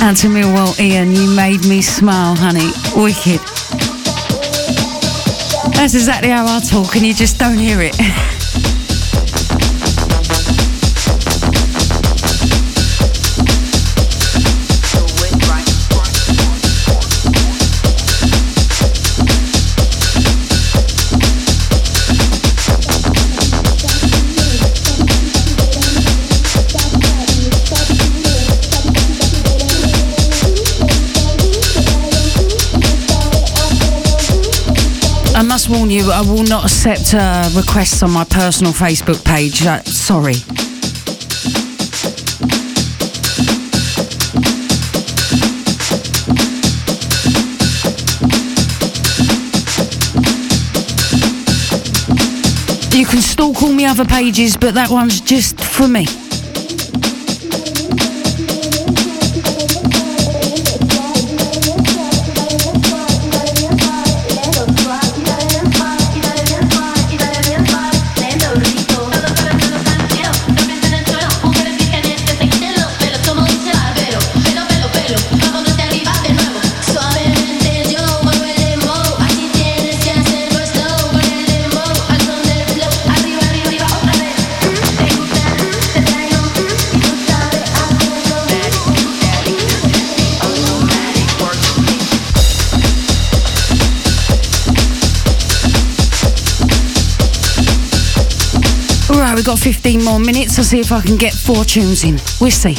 And to Millwall Ian, you made me smile, honey. Wicked. That's exactly how I talk, and you just don't hear it. I must warn you, I will not accept requests on my personal Facebook page. Sorry. You can stalk all my other pages, but that one's just for me. Right, we've got 15 more minutes. I'll see if I can get 4 tunes in. We'll see.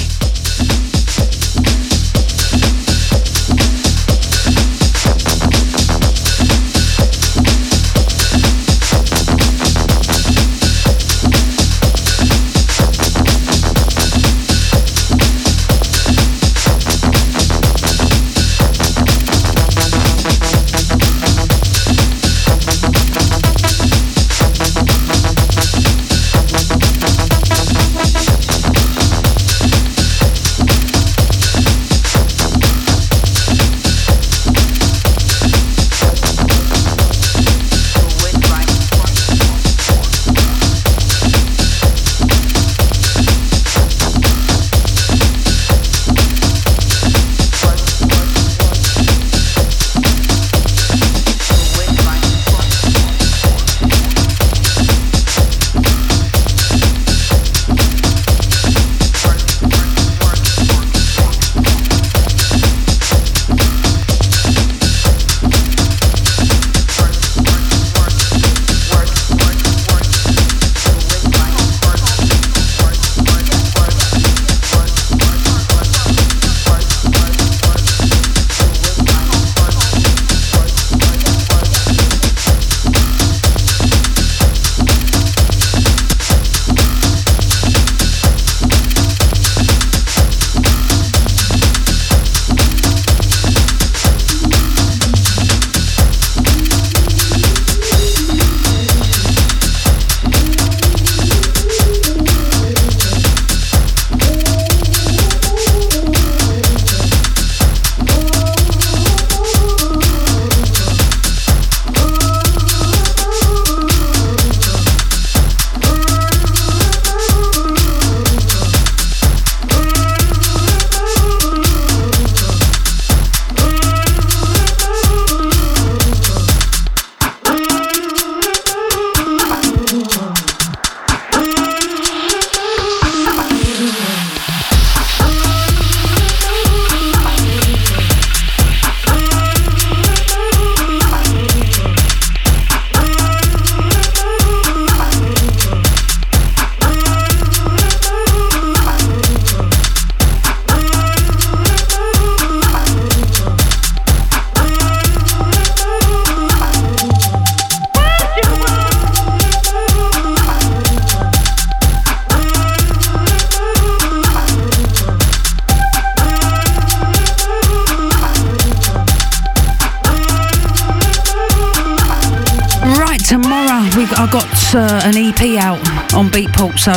An EP out on Beatport, so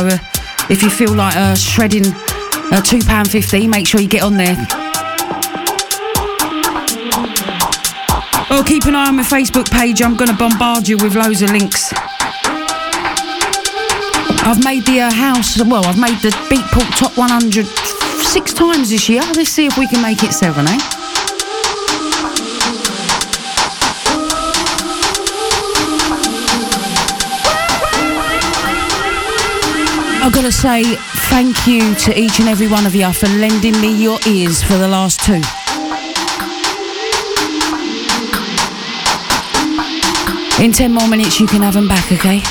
if you feel like shredding £2.50, make sure you get on there. Well, keep an eye on my Facebook page. I'm going to bombard you with loads of links. I've made the I've made the Beatport Top 100 6 times this year. Let's see if we can make it 7, eh? I've got to say thank you to each and every one of you for lending me your ears for the last 2. In 10 more minutes you can have them back, okay?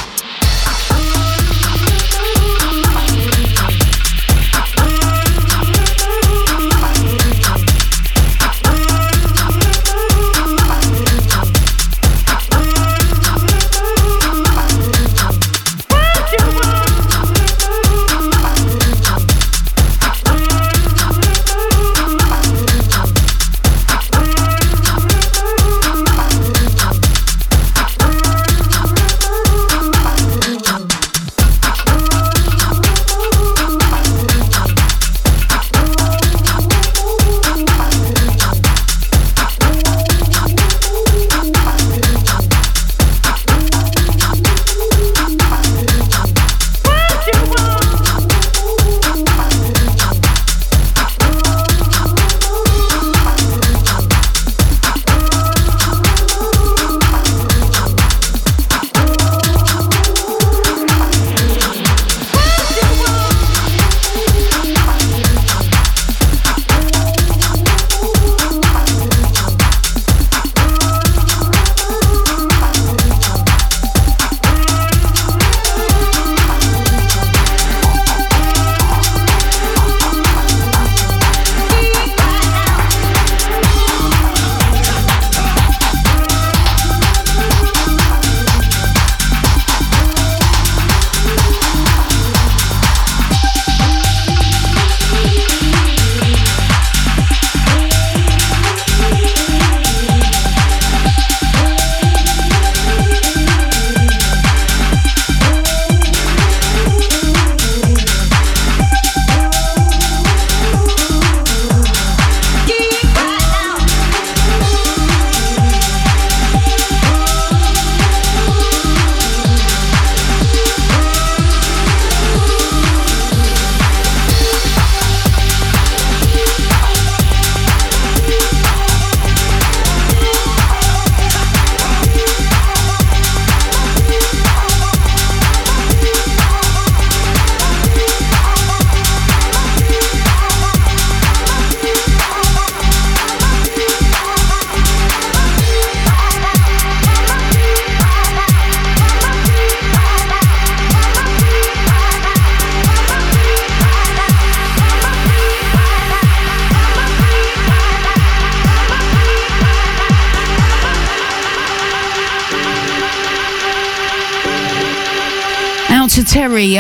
out to Terry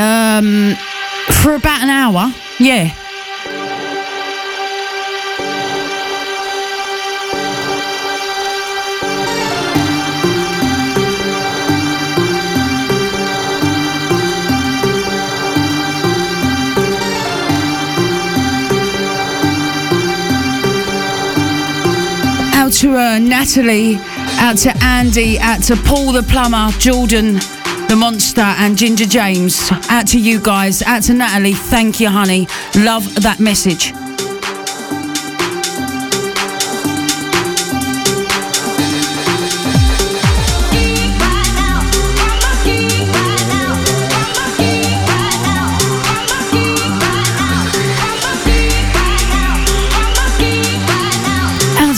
for about an hour. Yeah. To Natalie, out to Andy, out to Paul the Plumber, Jordan the Monster and Ginger James. Out to you guys, out to Natalie, thank you honey, love that message.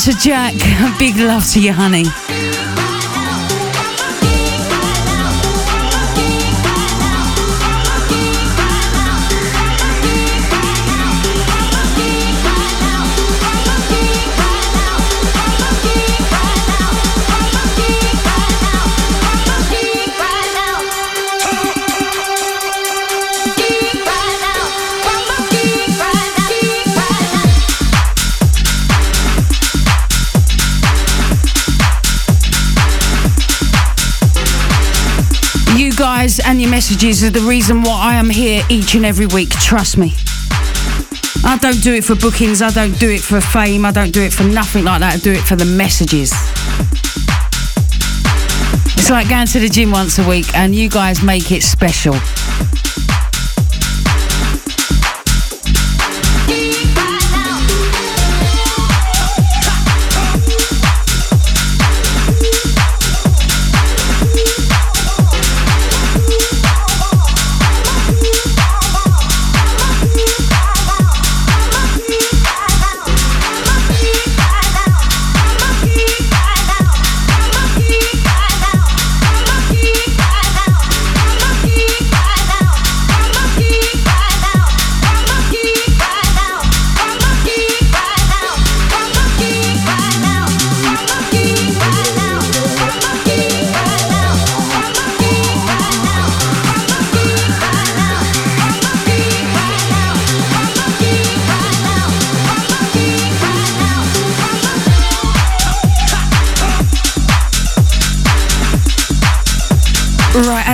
To Jack, big love to you, honey. And your messages are the reason why I am here each and every week, trust me. I don't do it for bookings, I don't do it for fame, I don't do it for nothing like that, I do it for the messages. It's like going to the gym once a week and you guys make it special.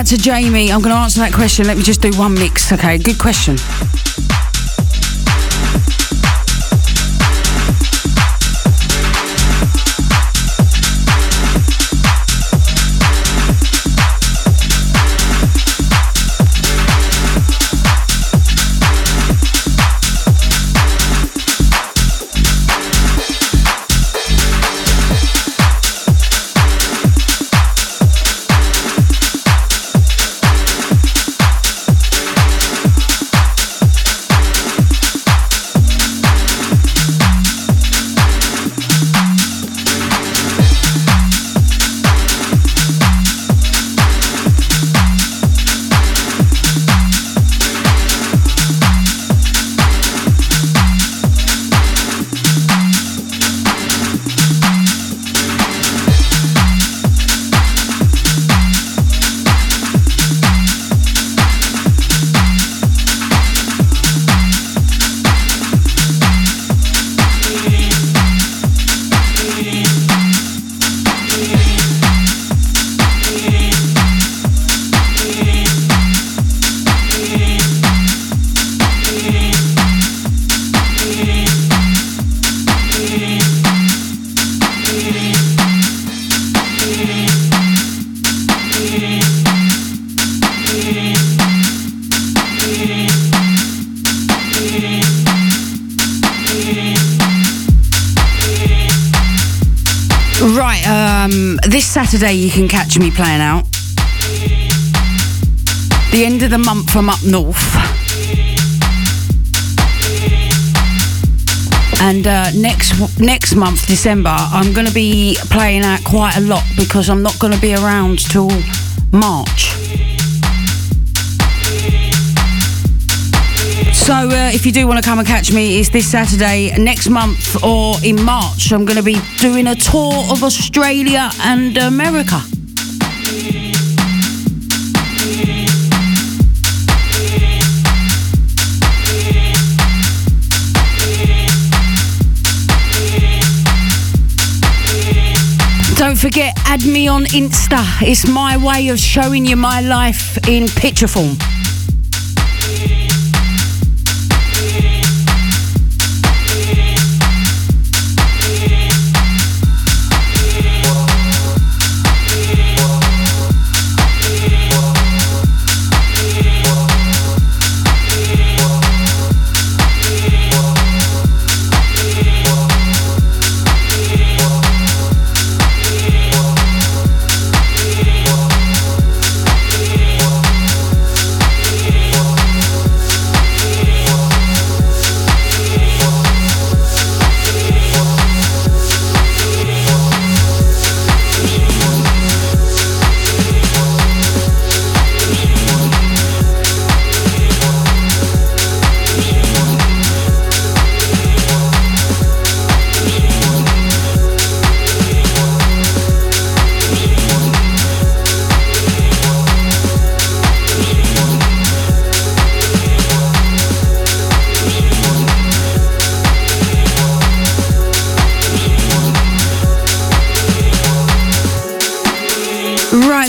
To Jamie, I'm going to answer that question. Let me just do one mix. Okay, good question. Saturday you can catch me playing out. The end of the month I'm up north. And next month, December, I'm going to be playing out quite a lot because I'm not going to be around till March. So if you do want to come and catch me, it's this Saturday next month or in March. I'm going to be doing a tour of Australia and America. forget, add me on Insta. It's my way of showing you my life in picture form.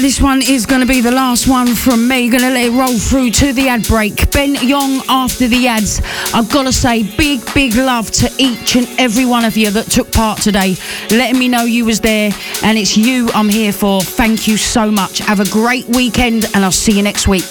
This one is going to be the last one from me. Going to let it roll through to the ad break. Ben Young after the ads. I've got to say big, big love to each and every one of you that took part today. Letting me know you was there, and it's you I'm here for. Thank you so much. Have a great weekend, and I'll see you next week.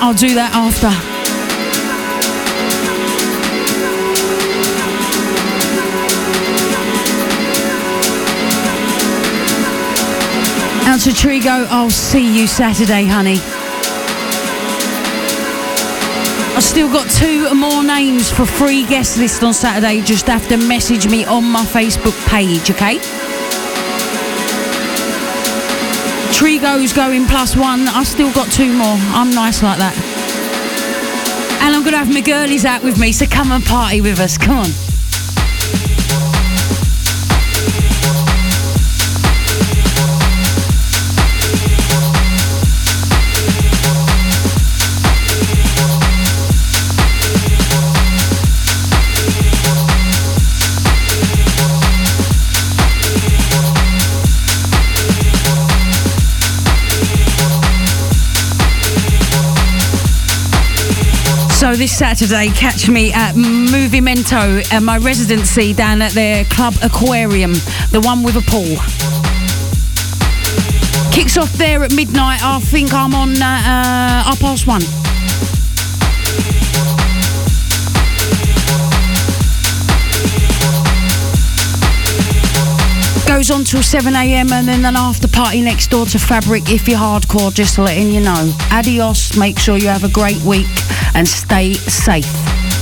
I'll do that after. Out to Trigo, I'll see you Saturday, honey. I've still got two more names for free guest list on Saturday. Just have to message me on my Facebook page, okay? Trigo's going +1. I've still got two more. I'm nice like that. And I'm going to have my girlies out with me, so come and party with us. Come on. So this Saturday, catch me at Movimento and my residency down at their Club Aquarium, the one with a pool. Kicks off there at midnight. I think I'm on at 1:30. Goes on till 7 a.m. and then an after party next door to Fabric if you're hardcore, just letting you know. Adios, make sure you have a great week and stay safe.